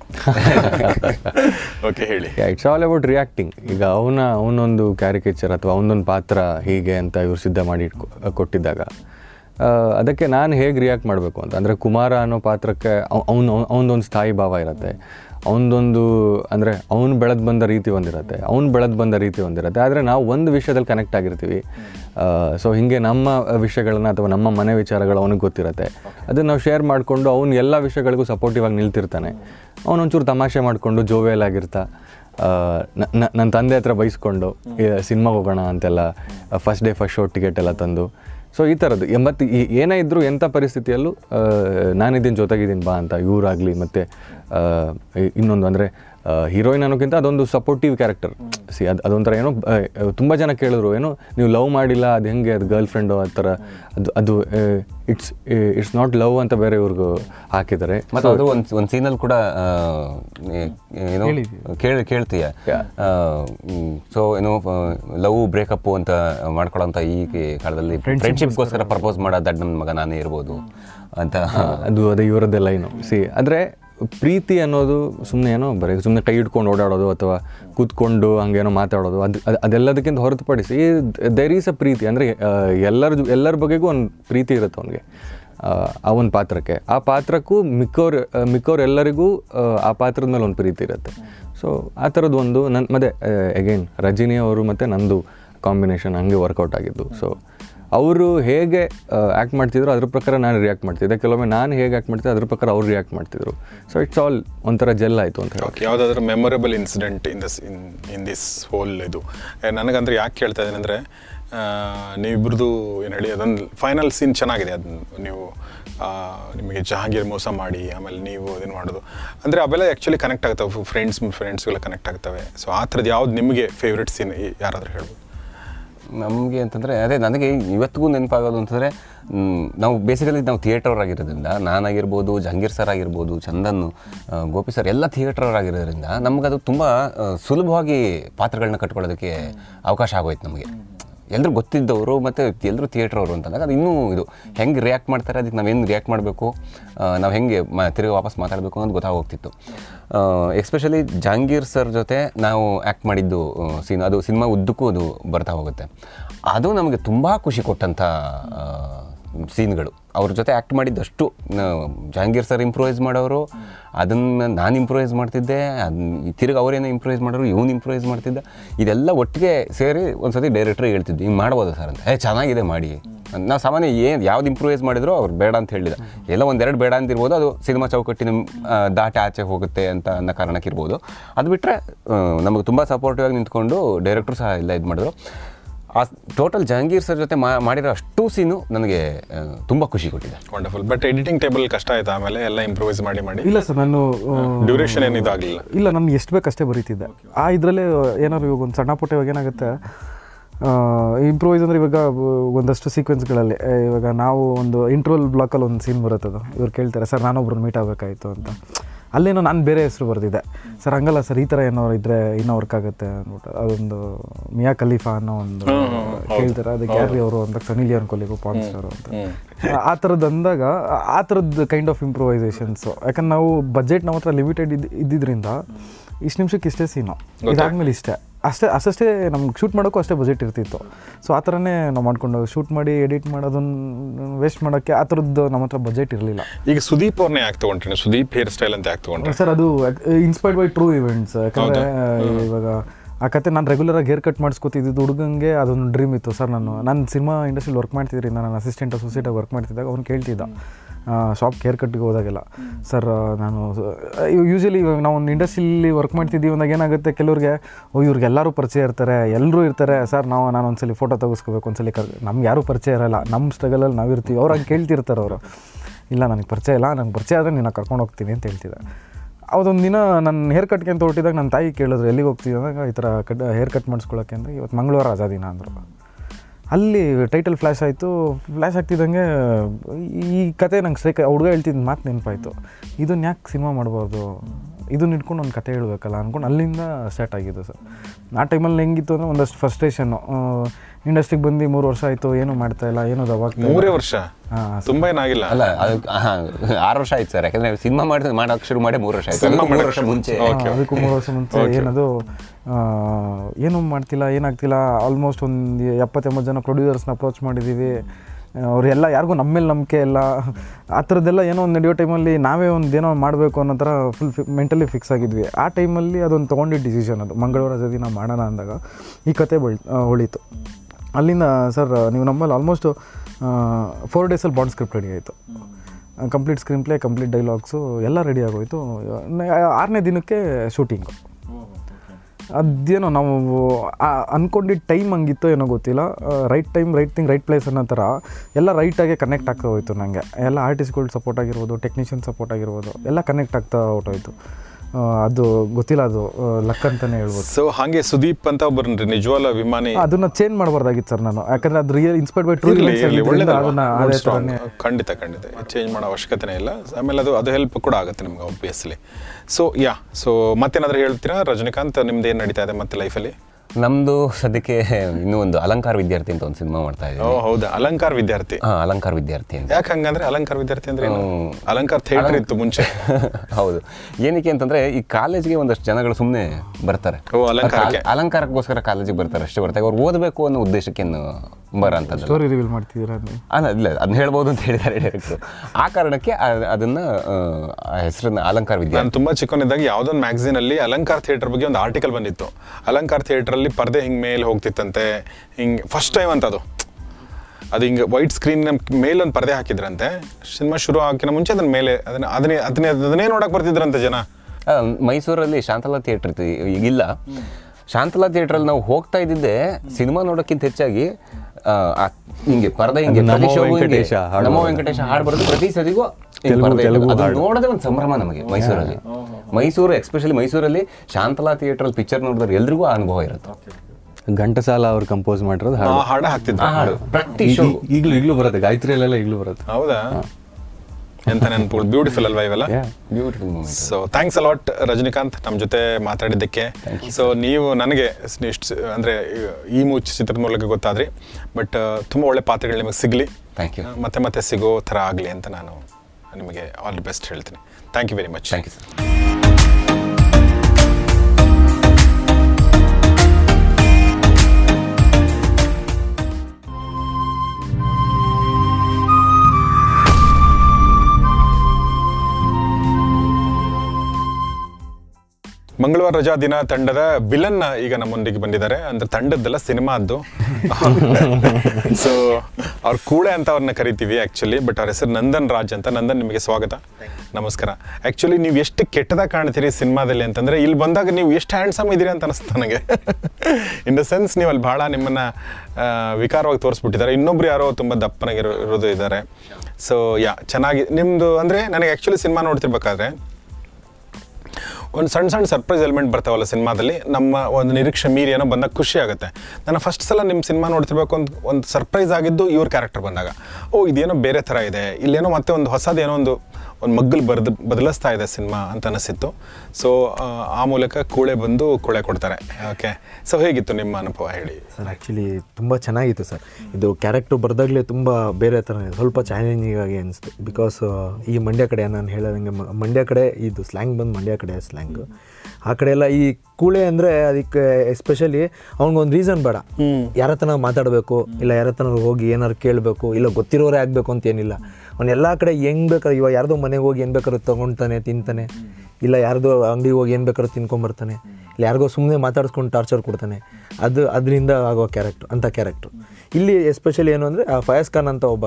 ಓಕೆ, ಹೇಳಿ. It's all about reacting. ಈಗ ಅವನೊಂದು ಕ್ಯಾರಿಕೇಚರ್ ಅಥವಾ ಅವನೊಂದು ಪಾತ್ರ ಹೀಗೆ ಅಂತ ಇವ್ರು ಸಿದ್ಧ ಮಾಡಿ ಕೊಟ್ಟಿದ್ದಾಗ ಅದಕ್ಕೆ ನಾನು ಹೇಗೆ ರಿಯಾಕ್ಟ್ ಮಾಡಬೇಕು ಅಂತ. ಅಂದರೆ ಕುಮಾರ ಅನ್ನೋ ಪಾತ್ರಕ್ಕೆ ಅವನೊಂದು ಸ್ಥಾಯಿ ಭಾವ ಇರುತ್ತೆ, ಅವನದೊಂದು ಅಂದರೆ ಅವ್ನು ಬೆಳೆದು ಬಂದ ರೀತಿ ಒಂದಿರುತ್ತೆ, ಆದರೆ ನಾವು ಒಂದು ವಿಷಯದಲ್ಲಿ ಕನೆಕ್ಟ್ ಆಗಿರ್ತೀವಿ. ಸೊ ಹೀಗೆ ನಮ್ಮ ವಿಷಯಗಳನ್ನ ಅಥವಾ ನಮ್ಮ ಮನೆ ವಿಚಾರಗಳು ಅವನಿಗೆ ಗೊತ್ತಿರುತ್ತೆ, ಅದನ್ನು ನಾವು ಶೇರ್ ಮಾಡಿಕೊಂಡು ಅವ್ನು ಎಲ್ಲ ವಿಷಯಗಳಿಗೂ ಸಪೋರ್ಟಿವ್ ಆಗಿ ನಿಲ್ತಿರ್ತಾನೆ. ಅವನೊಂಚೂರು ತಮಾಷೆ ಮಾಡಿಕೊಂಡು ಜೋವೇಲ್ ಆಗಿರ್ತಾ, ನನ್ನ ತಂದೆ ಹತ್ರ ಬೈಸ್ಕೊಂಡು ಸಿನಿಮಾಗೆ ಹೋಗೋಣ ಅಂತೆಲ್ಲ first day first show ticket ಎಲ್ಲ ತಂದು. ಸೊ ಈ ಥರದ್ದು ಮತ್ತು ಏನೇ ಇದ್ದರೂ ಎಂಥ ಪರಿಸ್ಥಿತಿಯಲ್ಲೂ ನಾನಿದ್ದೀನಿ, ಜೊತೆಗಿದ್ದೀನಿ ಬಾ ಅಂತ ಇವರಾಗಲಿ. ಮತ್ತು ಇನ್ನೊಂದು ಅಂದರೆ ಹೀರೋಯಿನ್ ಅನ್ನೋಕ್ಕಿಂತ ಅದೊಂದು ಸಪೋರ್ಟಿವ್ ಕ್ಯಾರೆಕ್ಟರ್. ಸಿ ಅದೊಂಥರ ಏನೋ ತುಂಬ ಜನ ಕೇಳಿದ್ರು, ಏನೋ ನೀವು ಲವ್ ಮಾಡಿಲ್ಲ, ಅದು ಹೆಂಗೆ ಅದು ಗರ್ಲ್ ಫ್ರೆಂಡು ಆ ಥರ, ಅದು ಇಟ್ಸ್ ನಾಟ್ ಲವ್ ಅಂತ ಬೇರೆ ಇವ್ರಿಗೂ ಹಾಕಿದ್ದಾರೆ. ಮತ್ತು ಅದು ಒಂದು ಸೀನಲ್ಲಿ ಕೂಡ ಏನೋ ಕೇಳ್ತೀಯ. ಸೊ ಏನೋ ಲವ್ ಬ್ರೇಕಪ್ಪು ಅಂತ ಮಾಡ್ಕೊಳ್ಳೋಂಥ ಈ ಕಾಲದಲ್ಲಿ ಫ್ರೆಂಡ್ಶಿಪ್ಗೋಸ್ಕರ ಪ್ರಪೋಸ್ ಮಾಡೋದು, ದಡ್ ನನ್ನ ಮಗ ನಾನೇ ಇರ್ಬೋದು ಅಂತ. ಅದು ಅದೇ ಇವರದ್ದೆಲ್ಲ ಏನು ಸಿ. ಅಂದರೆ ಪ್ರೀತಿ ಅನ್ನೋದು ಸುಮ್ಮನೆ ಏನೋ ಬರೀ ಸುಮ್ಮನೆ ಕೈ ಹಿಡ್ಕೊಂಡು ಓಡಾಡೋದು ಅಥವಾ ಕೂತ್ಕೊಂಡು ಹಂಗೇನೋ ಮಾತಾಡೋದು, ಅದೆಲ್ಲದಕ್ಕಿಂತ ಹೊರತುಪಡಿಸಿ ದೇರ್ ಈಸ್ ಅ ಪ್ರೀತಿ. ಅಂದರೆ ಎಲ್ಲರ ಬಗೆಗೂ ಒಂದು ಪ್ರೀತಿ ಇರುತ್ತೆ ಅವನಿಗೆ, ಆ ಒಂದು ಪಾತ್ರಕ್ಕೆ. ಆ ಪಾತ್ರಕ್ಕೂ ಮಿಕ್ಕವ್ರೆಲ್ಲರಿಗೂ ಆ ಪಾತ್ರದ ಮೇಲೆ ಒಂದು ಪ್ರೀತಿ ಇರುತ್ತೆ. ಸೊ ಆ ಥರದ್ದು ಒಂದು ಮತ್ತು ಅಗೇನ್ ರಜಿನಿ ಅವರು ಮತ್ತು ನಂದು ಕಾಂಬಿನೇಷನ್ ಹಂಗೆ ವರ್ಕೌಟ್ ಆಗಿದ್ದು. ಸೊ ಅವರು ಹೇಗೆ ಆ್ಯಕ್ಟ್ ಮಾಡ್ತಿದ್ರು ಅದ್ರ ಪ್ರಕಾರ ನಾನು ರಿಯಾಕ್ಟ್ ಮಾಡ್ತಿದ್ದೆ, ಕೆಲವೊಮ್ಮೆ ನಾನು ಹೇಗೆ ಆ್ಯಕ್ಟ್ ಮಾಡ್ತಿದ್ದೆ ಅದ್ರ ಪ್ರಕಾರ ಅವ್ರು ರಿಯಾಕ್ಟ್ ಮಾಡ್ತಿದ್ರು. ಸೊ ಇಟ್ಸ್ ಆಲ್ ಒಂಥರ ಜೆಲ್ ಆಯಿತು ಅಂತ. ಓಕೆ, ಯಾವುದಾದ್ರೂ memorable incident in this whole? ಇದು ನನಗಂದ್ರೆ ಯಾಕೆ ಕೇಳ್ತಾ ಇದ್ದೀನಿ ಅಂದರೆ, ನೀವಿಬ್ರದ್ದು ಏನು ಹೇಳಿ ಅದೊಂದು ಫೈನಲ್ ಸೀನ್ ಚೆನ್ನಾಗಿದೆ. ಅದನ್ನು ನೀವು ನಿಮಗೆ ಜಹಾಂಗೀರ್ ಮೋಸ ಮಾಡಿ ಆಮೇಲೆ ನೀವು ಇದನ್ನು ಮಾಡೋದು ಅಂದರೆ ಅವೆಲ್ಲ ಆ್ಯಕ್ಚುಲಿ ಕನೆಕ್ಟ್ ಆಗ್ತವೆ, ಫ್ರೆಂಡ್ಸ್ಗೆಲ್ಲ ಕನೆಕ್ಟ್ ಆಗ್ತವೆ. ಸೊ ಆ ಥರದ್ದು ಯಾವ್ದು ನಿಮಗೆ ಫೇವ್ರೆಟ್ ಸೀನ್ ಯಾರಾದರೂ ಹೇಳ್ಬೋದು? ನಮಗೆ ಅಂತಂದರೆ ಅದೇ ನನಗೆ ಇವತ್ತಿಗೂ ನೆನಪಾಗೋದು ಅಂತಂದರೆ ನಾವು ಬೇಸಿಕಲಿ ನಾವು ಥಿಯೇಟ್ರವ್ರು ಆಗಿರೋದ್ರಿಂದ ನಾನಾಗಿರ್ಬೋದು, ಜಹಂಗೀರ್ ಸರ್ ಆಗಿರ್ಬೋದು, ಚಂದನ್, ಗೋಪಿ ಸರ್ ಎಲ್ಲ ಥಿಯೇಟ್ರವ್ರು ಆಗಿರೋದ್ರಿಂದ ನಮಗದು ತುಂಬ ಸುಲಭವಾಗಿ ಪಾತ್ರಗಳನ್ನ ಕಟ್ಕೊಳ್ಳೋದಕ್ಕೆ ಅವಕಾಶ ಆಗೋಯ್ತು. ನಮಗೆ ಎಲ್ಲರೂ ಗೊತ್ತಿದ್ದವರು ಮತ್ತು ಎಲ್ಲರೂ ಥಿಯೇಟ್ರವ್ರು ಅಂತಂದಾಗ ಅದು ಇನ್ನೂ ಇದು ಹೆಂಗೆ ರಿಯಾಕ್ಟ್ ಮಾಡ್ತಾರೆ, ಅದಕ್ಕೆ ನಾವೇನು ರಿಯಾಕ್ಟ್ ಮಾಡಬೇಕು, ನಾವು ಹೆಂಗೆ ತಿರುಗಿ ವಾಪಸ್ ಮಾತಾಡಬೇಕು ಅನ್ನೋದು ಗೊತ್ತಾಗೋಗ್ತಿತ್ತು. ಎಸ್ಪೆಷಲಿ ಜಹಂಗೀರ್ ಸರ್ ಜೊತೆ ನಾವು ಆ್ಯಕ್ಟ್ ಮಾಡಿದ್ದು ಸೀನ್, ಅದು ಸಿನಿಮಾ ಉದ್ದಕ್ಕೂ ಅದು ಬರ್ತಾ ಹೋಗುತ್ತೆ. ಅದು ನಮಗೆ ತುಂಬ ಖುಷಿ ಕೊಟ್ಟಂಥ ಸೀನ್ಗಳು. ಅವ್ರ ಜೊತೆ ಆ್ಯಕ್ಟ್ ಮಾಡಿದ್ದಷ್ಟು ಜಹಂಗೀರ್ ಸರ್ ಇಂಪ್ರೂವೈಸ್ ಮಾಡೋರು, ಅದನ್ನು ನಾನು ಇಂಪ್ರೂವೈಸ್ ಮಾಡ್ತಿದ್ದೆ, ಅದನ್ನ ತಿರುಗಿ ಅವರೇನೋ ಇಂಪ್ರೂವೈಸ್ ಮಾಡೋರು, ಇವನು ಇಂಪ್ರೂವೈಸ್ ಮಾಡ್ತಿದ್ದೆ, ಇದೆಲ್ಲ ಒಟ್ಟಿಗೆ ಸೇರಿ ಒಂದು ಸತಿ ಡೈರೆಕ್ಟ್ರಿಗೆ ಹೇಳ್ತಿದ್ವಿ, ಹಿಂಗೆ ಮಾಡ್ಬೋದಾ ಸರ್ ಅಂತ. ಚೆನ್ನಾಗಿದೆ ಮಾಡಿ ನಾವು ಸಾಮಾನ್ಯ ಏನು ಯಾವ್ದು ಇಂಪ್ರೂವೈಸ್ ಮಾಡಿದ್ರು ಅವ್ರು ಬೇಡ ಅಂತ ಹೇಳಿದ, ಎಲ್ಲ ಒಂದೆರಡು ಬೇಡ ಅಂತಿರ್ಬೋದು, ಅದು ಸಿನಿಮಾ ಚೌಕಟ್ಟಿನ ದಾಟಿ ಆಚೆ ಹೋಗುತ್ತೆ ಅಂತ ಅನ್ನೋ ಕಾರಣಕ್ಕಿರ್ಬೋದು. ಅದು ಬಿಟ್ಟರೆ ನಮಗೆ ತುಂಬ ಸಪೋರ್ಟಿವ್ ಆಗಿ ನಿಂತ್ಕೊಂಡು ಡೈರೆಕ್ಟ್ರು ಸಹ ಎಲ್ಲ ಇದು ಮಾಡಿದ್ರು. ಆ ಟೋಟಲ್ ಜಹಂಗೀರ್ ಸರ್ ಜೊತೆ ಮಾಡಿರೋ ಅಷ್ಟು ಸೀನು ನನಗೆ ತುಂಬ ಖುಷಿ ಕೊಟ್ಟಿದೆ. ವಂಡರ್ಫುಲ್. ಬಟ್ ಎಡಿಟಿಂಗ್ ಟೇಬಲ್ ಕಷ್ಟ ಆಯ್ತು ಆಮೇಲೆ ಎಲ್ಲ ಇಂಪ್ರೂವೈಸ್ ಮಾಡಿ ಮಾಡಿ? ಇಲ್ಲ ಸರ್, ನಾನು ಡ್ಯೂರೇಷನ್ ಏನಿದಾಗಲಿಲ್ಲ, ಇಲ್ಲ ನಾನು ಎಷ್ಟು ಬೇಕಷ್ಟೇ ಬರೀತಿದ್ದೆ. ಆ ಇದರಲ್ಲೇ ಏನಾದ್ರು ಇವಾಗ ಒಂದು ಸಣ್ಣ ಪುಟ್ಟ ಇವಾಗ ಏನಾಗುತ್ತೆ ಇಂಪ್ರೂವೈಸ್ ಅಂದರೆ, ಇವಾಗ ಒಂದಷ್ಟು ಸೀಕ್ವೆನ್ಸ್ಗಳಲ್ಲಿ ಇವಾಗ ನಾವು ಒಂದು ಇಂಟ್ರೋಲ್ ಬ್ಲಾಕಲ್ಲಿ ಒಂದು ಸೀನ್ ಬರುತ್ತದು, ಇವ್ರು ಕೇಳ್ತಾರೆ ಸರ್ ನಾನೊಬ್ರನ್ನ ಮೀಟ್ ಆಗಬೇಕಾಯಿತು ಅಂತ, ಅಲ್ಲೇನೋ ನಾನು ಬೇರೆ ಹೆಸರು ಬರೆದಿದ್ದೆ ಸರ್, ಹಂಗಲ್ಲ ಸರ್ ಈ ಥರ ಏನೋ ಇದ್ದರೆ ಇನ್ನೂ ವರ್ಕ್ ಆಗುತ್ತೆ ಅಂದ್ಬಿಟ್ಟು, ಅದೊಂದು ಮಿಯಾ ಖಲೀಫಾ ಅನ್ನೋ ಒಂದು ಹೇಳ್ತಾರೆ, ಅದಕ್ಕೆ ಯಾರು ಅವರು ಅಂತ, ಸನಿಲಿ ಅನ್ಕೊಲಿಗೂ ಪಾನ್ಸರು ಅಂತ, ಆ ಥರದ್ದು ಅಂದಾಗ ಆ ಥರದ್ದು ಕೈಂಡ್ ಆಫ್ ಇಂಪ್ರೂವೈಸೇಷನ್ಸು. ಯಾಕಂದ್ರೆ ನಾವು ಬಜೆಟ್ ನಮ್ಮ ಹತ್ರ ಲಿಮಿಟೆಡ್ ಇದ್ದಿದ್ದರಿಂದ ಇಷ್ಟು ನಿಮಿಷಕ್ಕೆ ಇಷ್ಟೇ ಸೀನು, ಇದಾದ್ಮೇಲೆ ಇಷ್ಟೇ ಅಷ್ಟೇ ನಮ್ಗೆ ಶೂಟ್ ಮಾಡೋಕ್ಕೂ ಅಷ್ಟೇ ಬಜೆಟ್ ಇರ್ತಿತ್ತು. ಸೊ ಆ ಥರನೇ ನಾವು ಮಾಡ್ಕೊಂಡು ಶೂಟ್ ಮಾಡಿ ಎಡಿಟ್ ಮಾಡೋದನ್ನು ವೇಸ್ಟ್ ಮಾಡೋಕ್ಕೆ ಆ ಥರದ್ದು ನಮ್ಮ ಹತ್ರ ಬಜೆಟ್ ಇರಲಿಲ್ಲ. ಈಗ ಸುದೀಪ್ ಅವ್ರನ್ನೇ ಯಾಕೆ ತೊಗೊಂಡ್ರಿ? ಸುದೀಪ್ ಹೇರ್ ಸ್ಟೈಲ್ ಅಂತ ಯಾಕೆ ತೊಗೊಂಡ್ರಿ ಸರ್? ಅದು ಇನ್ಸ್ಪೈರ್ಡ್ ಬೈ ಟ್ರೂ ಇವೆಂಟ್ಸ್. ಯಾಕಂದರೆ ಇವಾಗ ಆ ಕತೆ ನಾನು ರೆಗ್ಯುಲರಾಗಿ ಹೇರ್ ಕಟ್ ಮಾಡಿಸ್ಕೊತಿದ್ದು ಹುಡುಗಂಗೆ ಅದೊಂದು ಡ್ರೀಮ್ ಇತ್ತು ಸರ್. ನಾನು ಸಿನಿಮಾ ಇಂಡಸ್ಟ್ರಿಲಿ ವರ್ಕ್ ಮಾಡ್ತಿದ್ರಿಂದ, ನಾನು ಅಸಿಸ್ಟೆಂಟ್ ಅಸೋಸಿಯೇಟಾಗಿ ವರ್ಕ್ ಮಾಡ್ತಿದ್ದಾಗ ಅವ್ನು ಕೇಳ್ತಿದ್ದ ಶಾಪ್ಗೆ ಹೇರ್ ಕಟ್ಗೆ ಹೋದಾಗೆಲ್ಲ, ಸರ್ ನಾನು ಯೂಶಲಿ ಇವಾಗ ನಾವು ಒಂದು ಇಂಡಸ್ಟ್ರಿಲಿ ವರ್ಕ್ ಮಾಡ್ತಿದ್ದೀವಿ ಅಂದಾಗ ಏನಾಗುತ್ತೆ, ಕೆಲವ್ರಿಗೆ ಇವ್ರಿಗೆಲ್ಲರೂ ಪರಿಚಯ ಇರ್ತಾರೆ, ಎಲ್ಲರೂ ಇರ್ತಾರೆ, ಸರ್ ನಾನು ಒಂದ್ಸಲಿ ಫೋಟೋ ತೆಗೆಸ್ಕೋಬೇಕು, ಒಂದ್ಸಲಿ ನಮ್ಗೆ ಯಾರೂ ಪರಿಚಯ ಇರೋಲ್ಲ, ನಮ್ಮ ಸ್ಟ್ರಗಲಲ್ಲಿ ನಾವು ಇರ್ತೀವಿ, ಅವ್ರು ಹಂಗೆ ಕೇಳ್ತಿರ್ತಾರೆ. ಅವರು ಇಲ್ಲ ನನಗೆ ಪರಿಚಯ ಇಲ್ಲ, ನಂಗೆ ಪರಿಚಯ ಆದರೆ ನಿನ್ನ ಕರ್ಕೊಂಡು ಹೋಗ್ತೀನಿ ಅಂತ ಹೇಳ್ತಿದ್ದೆ. ಅವತ್ತೊಂದು ದಿನ ನನ್ನ ಹೇರ್ ಕಟ್ಗೆ ಅಂತ ಹೊರಟಿದಾಗ ನನ್ನ ತಾಯಿ ಕೇಳಿದ್ರು ಎಲ್ಲಿಗೆ ಹೋಗ್ತೀವಿ ಅಂದಾಗ, ಈ ಥರ ಹೇರ್ ಕಟ್ ಮಾಡಿಸ್ಕೊಳ್ಳೋಕ್ಕೆ ಅಂದರೆ ಇವತ್ತು ಮಂಗಳವಾರ ರಜಾ ದಿನ ಅಂದರು. ಅಲ್ಲಿ ಟೈಟಲ್ ಫ್ಲ್ಯಾಶ್ ಆಯಿತು. ಫ್ಲ್ಯಾಶ್ ಆಗ್ತಿದ್ದಂಗೆ ಈ ಕತೆ ನಂಗೆ ಸ್ಟ್ರೈಕ್ ಹುಡುಗ ಹೇಳ್ತಿದ್ದ ಮಾತು ನೆನಪಾಯಿತು, ಇದನ್ನ ಯಾಕೆ ಸಿನಿಮಾ ಮಾಡ್ಬಾರ್ದು, ಇದನ್ನ ಇಟ್ಕೊಂಡು ಒಂದು ಕತೆ ಹೇಳಬೇಕಲ್ಲ ಅಂದ್ಕೊಂಡು ಅಲ್ಲಿಂದ ಸ್ಟಾರ್ಟ್ ಆಗಿದ್ದು ಸರ್. ಆ ಟೈಮಲ್ಲಿ ಹೆಂಗಿತ್ತು ಅಂದರೆ ಒಂದಷ್ಟು ಫ್ರಸ್ಟ್ರೇಷನ್ನು, ಇಂಡಸ್ಟ್ರಿಗೆ ಬಂದು 3 ವರ್ಷ ಆಯಿತು, ಏನೂ ಮಾಡ್ತಾಯಿಲ್ಲ, ಏನೋ ದವಾಗ್ತಾ. 3 ವರ್ಷ? ಹಾಂ, ತುಂಬ ಏನಾಗಿಲ್ಲ. ಅಲ್ಲ, ಅದಕ್ಕೆ 6 ವರ್ಷ ಆಯ್ತು ಸರ್, ಯಾಕಂದರೆ ಸಿನಿಮಾ ಮಾಡೋಕ್ಕೆ ಶುರು ಮಾಡಿ 3 ವರ್ಷ ಆಯಿತು. ಅದಕ್ಕೂ 3 ವರ್ಷ ಮುಂಚೆ ಏನದು ಏನೂ ಮಾಡ್ತಿಲ್ಲ, ಏನಾಗ್ತಿಲ್ಲ. ಆಲ್ಮೋಸ್ಟ್ ಒಂದು 70-80 ಜನ ಪ್ರೊಡ್ಯೂಸರ್ಸ್ನ ಅಪ್ರೋಚ್ ಮಾಡಿದ್ದೀವಿ, ಅವರೆಲ್ಲ ಯಾರಿಗೂ ನಮ್ಮ ಮೇಲೆ ನಂಬಿಕೆ ಇಲ್ಲ. ಆ ಥರದ್ದೆಲ್ಲ ಏನೋ ಒಂದು ನಡೆಯೋ ಟೈಮಲ್ಲಿ ನಾವೇ ಒಂದು ಏನೋ ಮಾಡಬೇಕು ಅನ್ನೋ ಥರ ಫುಲ್ ಮೆಂಟಲಿ ಫಿಕ್ಸ್ ಆಗಿದ್ವಿ. ಆ ಟೈಮಲ್ಲಿ ಅದೊಂದು ತೊಗೊಂಡಿದ್ದ ಡಿಸಿಷನ್, ಅದು ಮಂಗಳವಾರ ಜೊತೆ ನಾವು ಮಾಡೋಣ ಅಂದಾಗ ಈ ಕತೆ ಹೊಳಿತು. ಅಲ್ಲಿಂದ ಸರ್ ನೀವು ನಮ್ಮಲ್ಲಿ ಆಲ್ಮೋಸ್ಟ್ 4 ಡೇಸಲ್ಲಿ ಬಾಂಡ್ ಸ್ಕ್ರಿಪ್ಟ್ ರೆಡಿ ಆಯಿತು, complete screenplay, complete dialogues ಎಲ್ಲ ರೆಡಿ ಆಗೋಯಿತು. 6ನೇ ದಿನಕ್ಕೆ ಶೂಟಿಂಗು. ಅದೇನೋ ನಾವು ಅಂದ್ಕೊಂಡಿದ್ದ ಟೈಮ್ ಹಂಗಿತ್ತು ಏನೋ ಗೊತ್ತಿಲ್ಲ, right time, right thing, right place ಅನ್ನೋ ಥರ ಎಲ್ಲ ರೈಟಾಗೆ ಕನೆಕ್ಟ್ ಆಗ್ತಾ ಹೋಯಿತು. ನನಗೆ ಎಲ್ಲ ಆರ್ಟಿಸ್ಟ್ಗಳು ಸಪೋರ್ಟ್ ಆಗಿರ್ಬೋದು, ಟೆಕ್ನಿಷಿಯನ್ ಸಪೋರ್ಟ್ ಆಗಿರ್ಬೋದು, ಎಲ್ಲ ಕನೆಕ್ಟ್ ಆಗ್ತಾ ಹೊಟ್ಟೋಯಿತು. ಅದು ಗೊತ್ತಿಲ್ಲ, ಅದು ಲಕ್ ಅಂತಲೇ ಹೇಳ್ಬೋದು. ಸೊ ಹಾಗೆ ಸುದೀಪ್ ಅಂತ ಒಬ್ಬರು ನಿಜವಾದ ಅಭಿಮಾನಿ, ಅದನ್ನ ಚೇಂಜ್ ಮಾಡಬಾರ್ದಾಗಿತ್ತು ಸರ್ ನಾನು, ಯಾಕಂದರೆ ಅದು real inspired by true events. ಖಂಡಿತ ಖಂಡಿತ ಚೇಂಜ್ ಮಾಡೋ ಅವಶ್ಯಕತೆನೇ ಇಲ್ಲ. ಆಮೇಲೆ ಅದು ಹೆಲ್ಪ್ ಕೂಡ ಆಗುತ್ತೆ ನಿಮ್ಗೆ ಆಬ್ವಿಯಸ್ಲಿ. ಸೊ ಯಾ, ಸೊ ಮತ್ತೇನಾದರೂ ಹೇಳ್ತೀರಾ ರಜನಿಕಾಂತ್, ನಿಮ್ದು ಏನು ನಡೀತಾ ಇದೆ ಮತ್ತೆ ಲೈಫಲ್ಲಿ? ನಮ್ಮದು ಸದ್ಯಕ್ಕೆ ಇನ್ನೂ ಒಂದು ಅಲಂಕಾರ ವಿದ್ಯಾರ್ಥಿ ಅಂತ ಒಂದು ಸಿನಿಮಾ ಮಾಡ್ತಾ ಇದ್ದೀವಿ. ಓ ಹೌದಾ, ಅಲಂಕಾರ ವಿದ್ಯಾರ್ಥಿ? ಹಾಂ, ಅಲಂಕಾರ ವಿದ್ಯಾರ್ಥಿ ಅಂತ. ಯಾಕೆ ಹಂಗಂದರೆ ಅಲಂಕಾರ ವಿದ್ಯಾರ್ಥಿ ಅಂದರೆ ಅಲಂಕಾರ ಥಿಯೇಟರ್ ಇತ್ತು ಮುಂಚೆ. ಹೌದು, ಏನಕ್ಕೆ ಅಂತಂದರೆ ಈ ಕಾಲೇಜಿಗೆ ಒಂದಷ್ಟು ಜನಗಳು ಸುಮ್ಮನೆ ಬರ್ತಾರೆ, ಅಲಂಕಾರಕ್ಕೋಸ್ಕರ ಕಾಲೇಜಿಗೆ ಬರ್ತಾರೆ ಅಷ್ಟೇ, ಬರ್ತಾರೆ ಅವ್ರು ಓದಬೇಕು ಅನ್ನೋ ಉದ್ದೇಶಕ್ಕೇನು ಬರೋಂಥದ್ದು. ಸ್ಟೋರಿ ರಿವೀಲ್ ಮಾಡ್ತಿದ್ದೀರಾ? ಅಲ್ಲ, ಇಲ್ಲ ಅದನ್ನ ಹೇಳ್ಬೋದು ಅಂತ ಹೇಳಿದ್ದಾರೆ ಡೈರೆಕ್ಟ್ರು. ಆ ಕಾರಣಕ್ಕೆ ಅದನ್ನು ಹೆಸರನ್ನು ಅಲಂಕಾರ ವಿದ್ಯಾರ್ಥಿ. ನಾನು ತುಂಬ ಚಿಕ್ಕವನಿದ್ದಾಗ ಯಾವುದೊಂದು ಮ್ಯಾಗಝೀನಲ್ಲಿ ಅಲಂಕಾರ ಥಿಯೇಟರ್ ಬಗ್ಗೆ ಒಂದು ಆರ್ಟಿಕಲ್ ಬಂದಿತ್ತು. ಅಲಂಕಾರ ಥಿಯೇಟರ್ ಪರದೆ ಹಿಂಗೆ ಮೇಲೆ ಹೋಗ್ತಿತ್ತಂತೆ, ಹಿಂಗೆ ಫಸ್ಟ್ ಟೈಮ್ ಅಂತ ಅದು ಹಿಂಗೆ ವೈಟ್ ಸ್ಕ್ರೀನ್ ಮೇಲೆ ಒಂದು ಪರದೆ ಹಾಕಿದ್ರಂತೆ. ಸಿನಿಮಾ ಶುರು ಹಾಕಿನ ಮುಂಚೆ ಅದನ್ನ ಮೇಲೆ ಅದನ್ನೇ ನೋಡಕ್ಕೆ ಬರ್ತಿದ್ರಂತೆ ಜನ. ಮೈಸೂರಲ್ಲಿ ಶಾಂತಲಾ ಥಿಯೇಟರ್ ಈಗಿಲ್ಲ. ಶಾಂತಲಾ ಥಿಯೇಟ್ರಲ್ಲಿ ನಾವು ಹೋಗ್ತಾ ಇದ್ದಿದ್ದೆ ಸಿನಿಮಾ ನೋಡೋಕ್ಕಿಂತ ಹೆಚ್ಚಾಗಿ ಹಿಂಗೆ ಪರದೆ ಹಿಂಗೆ ನಮೋ ವೆಂಕಟೇಶ ಹಾಡು ಬರೋದು ಪ್ರತಿ ಸರಿಗೂ ನೋಡೋದೇ ಒಂದು ಸಂಭ್ರಮ ನಮಗೆ ಮೈಸೂರಲ್ಲಿ. ಮೈಸೂರು ಎಕ್ಸ್ಪೆಷಲಿ ಮೈಸೂರಲ್ಲಿ ಶಾಂತಲಾ ಥಿಯೇಟ್ರಲ್ಲಿ ಪಿಕ್ಚರ್ ನೋಡಿದ್ರೆ ಎಲ್ರಿಗೂ ಅನುಭವ ಇರುತ್ತೆ. ಘಂಟಸಾಲ ಅವ್ರು ಕಂಪೋಸ್ ಮಾಡಿರೋದು ಹಾಡು ಹಾಕ್ತಿದ್ರು. ಈಗಲೂ ಬರುತ್ತೆ ಗಾಯತ್ರಿಯಲ್ಲೆಲ್ಲ ಈಗಲೂ ಬರುತ್ತೆ. ಹೌದಾ, ಎಂತ ನೆನಪು. ಬ್ಯೂಟಿಫುಲ್ ಅಲ್ವಾ ಇವೆಲ್ಲ. Beautiful moment. So thanks a lot Rajinikanth ನಮ್ಮ ಜೊತೆ ಮಾತಾಡಿದ್ದಕ್ಕೆ. ಸೊ ನೀವು ನನಗೆ ಇಷ್ಟು ಅಂದರೆ ಈ ಮೂಚ್ ಚಿತ್ರದ ಮೂಲಕ ಗೊತ್ತಾದ್ರಿ, ಬಟ್ ತುಂಬ ಒಳ್ಳೆ ಪಾತ್ರಗಳು ನಿಮಗೆ ಸಿಗಲಿ. Thank you. ಮತ್ತೆ ಮತ್ತೆ ಸಿಗೋ ಥರ ಆಗಲಿ ಅಂತ ನಾನು ನಿಮಗೆ ಆಲ್ ದಿ ಬೆಸ್ಟ್ ಹೇಳ್ತೀನಿ. Thank you very much. Thank you sir. ಮಂಗಳವಾರ ರಜಾ ದಿನ ತಂಡದ ವಿಲನ್ ಈಗ ನಮ್ಮೊಂದಿಗೆ ಬಂದಿದ್ದಾರೆ. ಅಂದ್ರೆ ತಂಡದ್ದೆಲ್ಲ ಸಿನಿಮಾದ್ದು. ಸೊ ಅವ್ರ ಕೂಳೆ ಅಂತ ಅವ್ರನ್ನ ಕರಿತೀವಿ ಆ್ಯಕ್ಚುಲಿ, ಬಟ್ ಅವ್ರ ಹೆಸರು ನಂದನ್ ರಾಜ್ ಅಂತ. ನಂದನ್, ನಿಮಗೆ ಸ್ವಾಗತ. ನಮಸ್ಕಾರ. ಆ್ಯಕ್ಚುಲಿ ನೀವು ಎಷ್ಟು ಕೆಟ್ಟದಾಗಿ ಕಾಣ್ತೀರಿ ಸಿನಿಮಾದಲ್ಲಿ ಅಂತಂದರೆ, ಇಲ್ಲಿ ಬಂದಾಗ ನೀವು ಎಷ್ಟು ಹ್ಯಾಂಡ್ಸಮ್ ಇದ್ದೀರಿ ಅಂತ ಅನಿಸ್ತು ನನಗೆ. ಇನ್ ದ ಸೆನ್ಸ್ ನೀವು ಅಲ್ಲಿ ಭಾಳ ನಿಮ್ಮನ್ನು ವಿಕಾರವಾಗಿ ತೋರಿಸ್ಬಿಟ್ಟಿದ್ದಾರೆ. ಇನ್ನೊಬ್ರು ಯಾರೋ ತುಂಬ ದಪ್ಪನಾಗಿರೋದು ಇದ್ದಾರೆ. ಸೊ ಯಾ, ಚೆನ್ನಾಗಿ ನಿಮ್ಮದು. ಅಂದರೆ ನನಗೆ ಆ್ಯಕ್ಚುಲಿ ಸಿನಿಮಾ ನೋಡ್ತಿರ್ಬೇಕಾದ್ರೆ ಒಂದು ಸಣ್ಣ ಸಣ್ಣ ಸರ್ಪ್ರೈಸ್ ಎಲಿಮೆಂಟ್ ಬರ್ತಾವಲ್ಲ ಸಿನಿಮಾದಲ್ಲಿ, ನಮ್ಮ ಒಂದು ನಿರೀಕ್ಷೆ ಮೀರಿ ಏನೋ ಬಂದಾಗ ಖುಷಿ ಆಗುತ್ತೆ. ನಾನು ಫಸ್ಟ್ ಸಲ ನಿಮ್ಮ ಸಿನಿಮಾ ನೋಡ್ತಿರ್ಬೇಕು ಒಂದು ಸರ್ಪ್ರೈಸ್ ಆಗಿದ್ದು ಇವ್ರ ಕ್ಯಾರೆಕ್ಟರ್ ಬಂದಾಗ, ಓ ಇದೇನೋ ಬೇರೆ ಥರ ಇದೆ, ಇಲ್ಲೇನೋ ಮತ್ತೆ ಒಂದು ಹೊಸದೇನೋ ಒಂದು ಮಗ್ಗಲು ಬದಲಿಸ್ತಾ ಇದೆ ಸಿನಿಮಾ ಅಂತ ಅನಿಸಿತ್ತು. ಸೊ ಆ ಮೂಲಕ ಕೂಳೆ ಬಂದು ಕೂಳೆ ಕೊಡ್ತಾರೆ. ಓಕೆ, ಸೊ ಹೇಗಿತ್ತು ನಿಮ್ಮ ಅನುಭವ ಹೇಳಿ ಸರ್? ಆ್ಯಕ್ಚುಲಿ ತುಂಬ ಚೆನ್ನಾಗಿತ್ತು ಸರ್. ಇದು ಕ್ಯಾರೆಕ್ಟ್ರು ಬರೆದಾಗಲೇ ತುಂಬ ಬೇರೆ ಥರ ಸ್ವಲ್ಪ ಚಾಲೆಂಜಿಂಗ್ ಆಗಿ ಅನಿಸ್ತು. ಬಿಕಾಸ್ ಈ ಮಂಡ್ಯ ಕಡೆ ನಾನು ಹೇಳಿದಂಗೆ ಮಂಡ್ಯ ಕಡೆ ಇದು ಸ್ಲ್ಯಾಂಗ್ ಬಂದು ಮಂಡ್ಯ ಕಡೆ ಸ್ಲ್ಯಾಂಗು ಆ ಕಡೆ ಎಲ್ಲ. ಈ ಕೂಳೆ ಅಂದರೆ ಅದಕ್ಕೆ ಎಸ್ಪೆಷಲಿ ಅವ್ನಿಗೊಂದು ರೀಸನ್ ಬೇಡ. ಯಾರ ಹತ್ರ ಮಾತಾಡಬೇಕು ಇಲ್ಲ ಯಾರ ಹತ್ರ ಹೋಗಿ ಏನಾರು ಕೇಳಬೇಕು ಇಲ್ಲ ಗೊತ್ತಿರೋರೇ ಆಗಬೇಕು ಅಂತೇನಿಲ್ಲ. ಅವ್ನು ಎಲ್ಲ ಕಡೆ ಹೆಂಗೆ ಬೇಕಾದ್ರೆ ಇವಾಗ ಯಾರ್ದೋ ಮನೆಗೆ ಹೋಗಿ ಏನು ಬೇಕಾದ್ರೂ ತೊಗೊಳ್ತಾನೆ, ತಿಂತಾನೆ, ಇಲ್ಲ ಯಾರ್ದೋ ಅಂಗಡಿಗೆ ಹೋಗಿ ಏನು ಬೇಕಾದ್ರೂ ತಿನ್ಕೊಂಬರ್ತಾನೆ, ಇಲ್ಲ ಯಾರಿಗೋ ಸುಮ್ಮನೆ ಮಾತಾಡಿಸ್ಕೊಂಡು ಟಾರ್ಚರ್ ಕೊಡ್ತಾನೆ. ಅದು ಅದರಿಂದ ಆಗೋ ಕ್ಯಾರೆಕ್ಟ್ರು ಅಂತ ಕ್ಯಾರೆಕ್ಟ್ರು. ಇಲ್ಲಿ ಎಸ್ಪೆಷಲಿ ಏನು ಅಂದರೆ ಆ ಫಯಾಜ್ ಖಾನ್ ಅಂತ ಒಬ್ಬ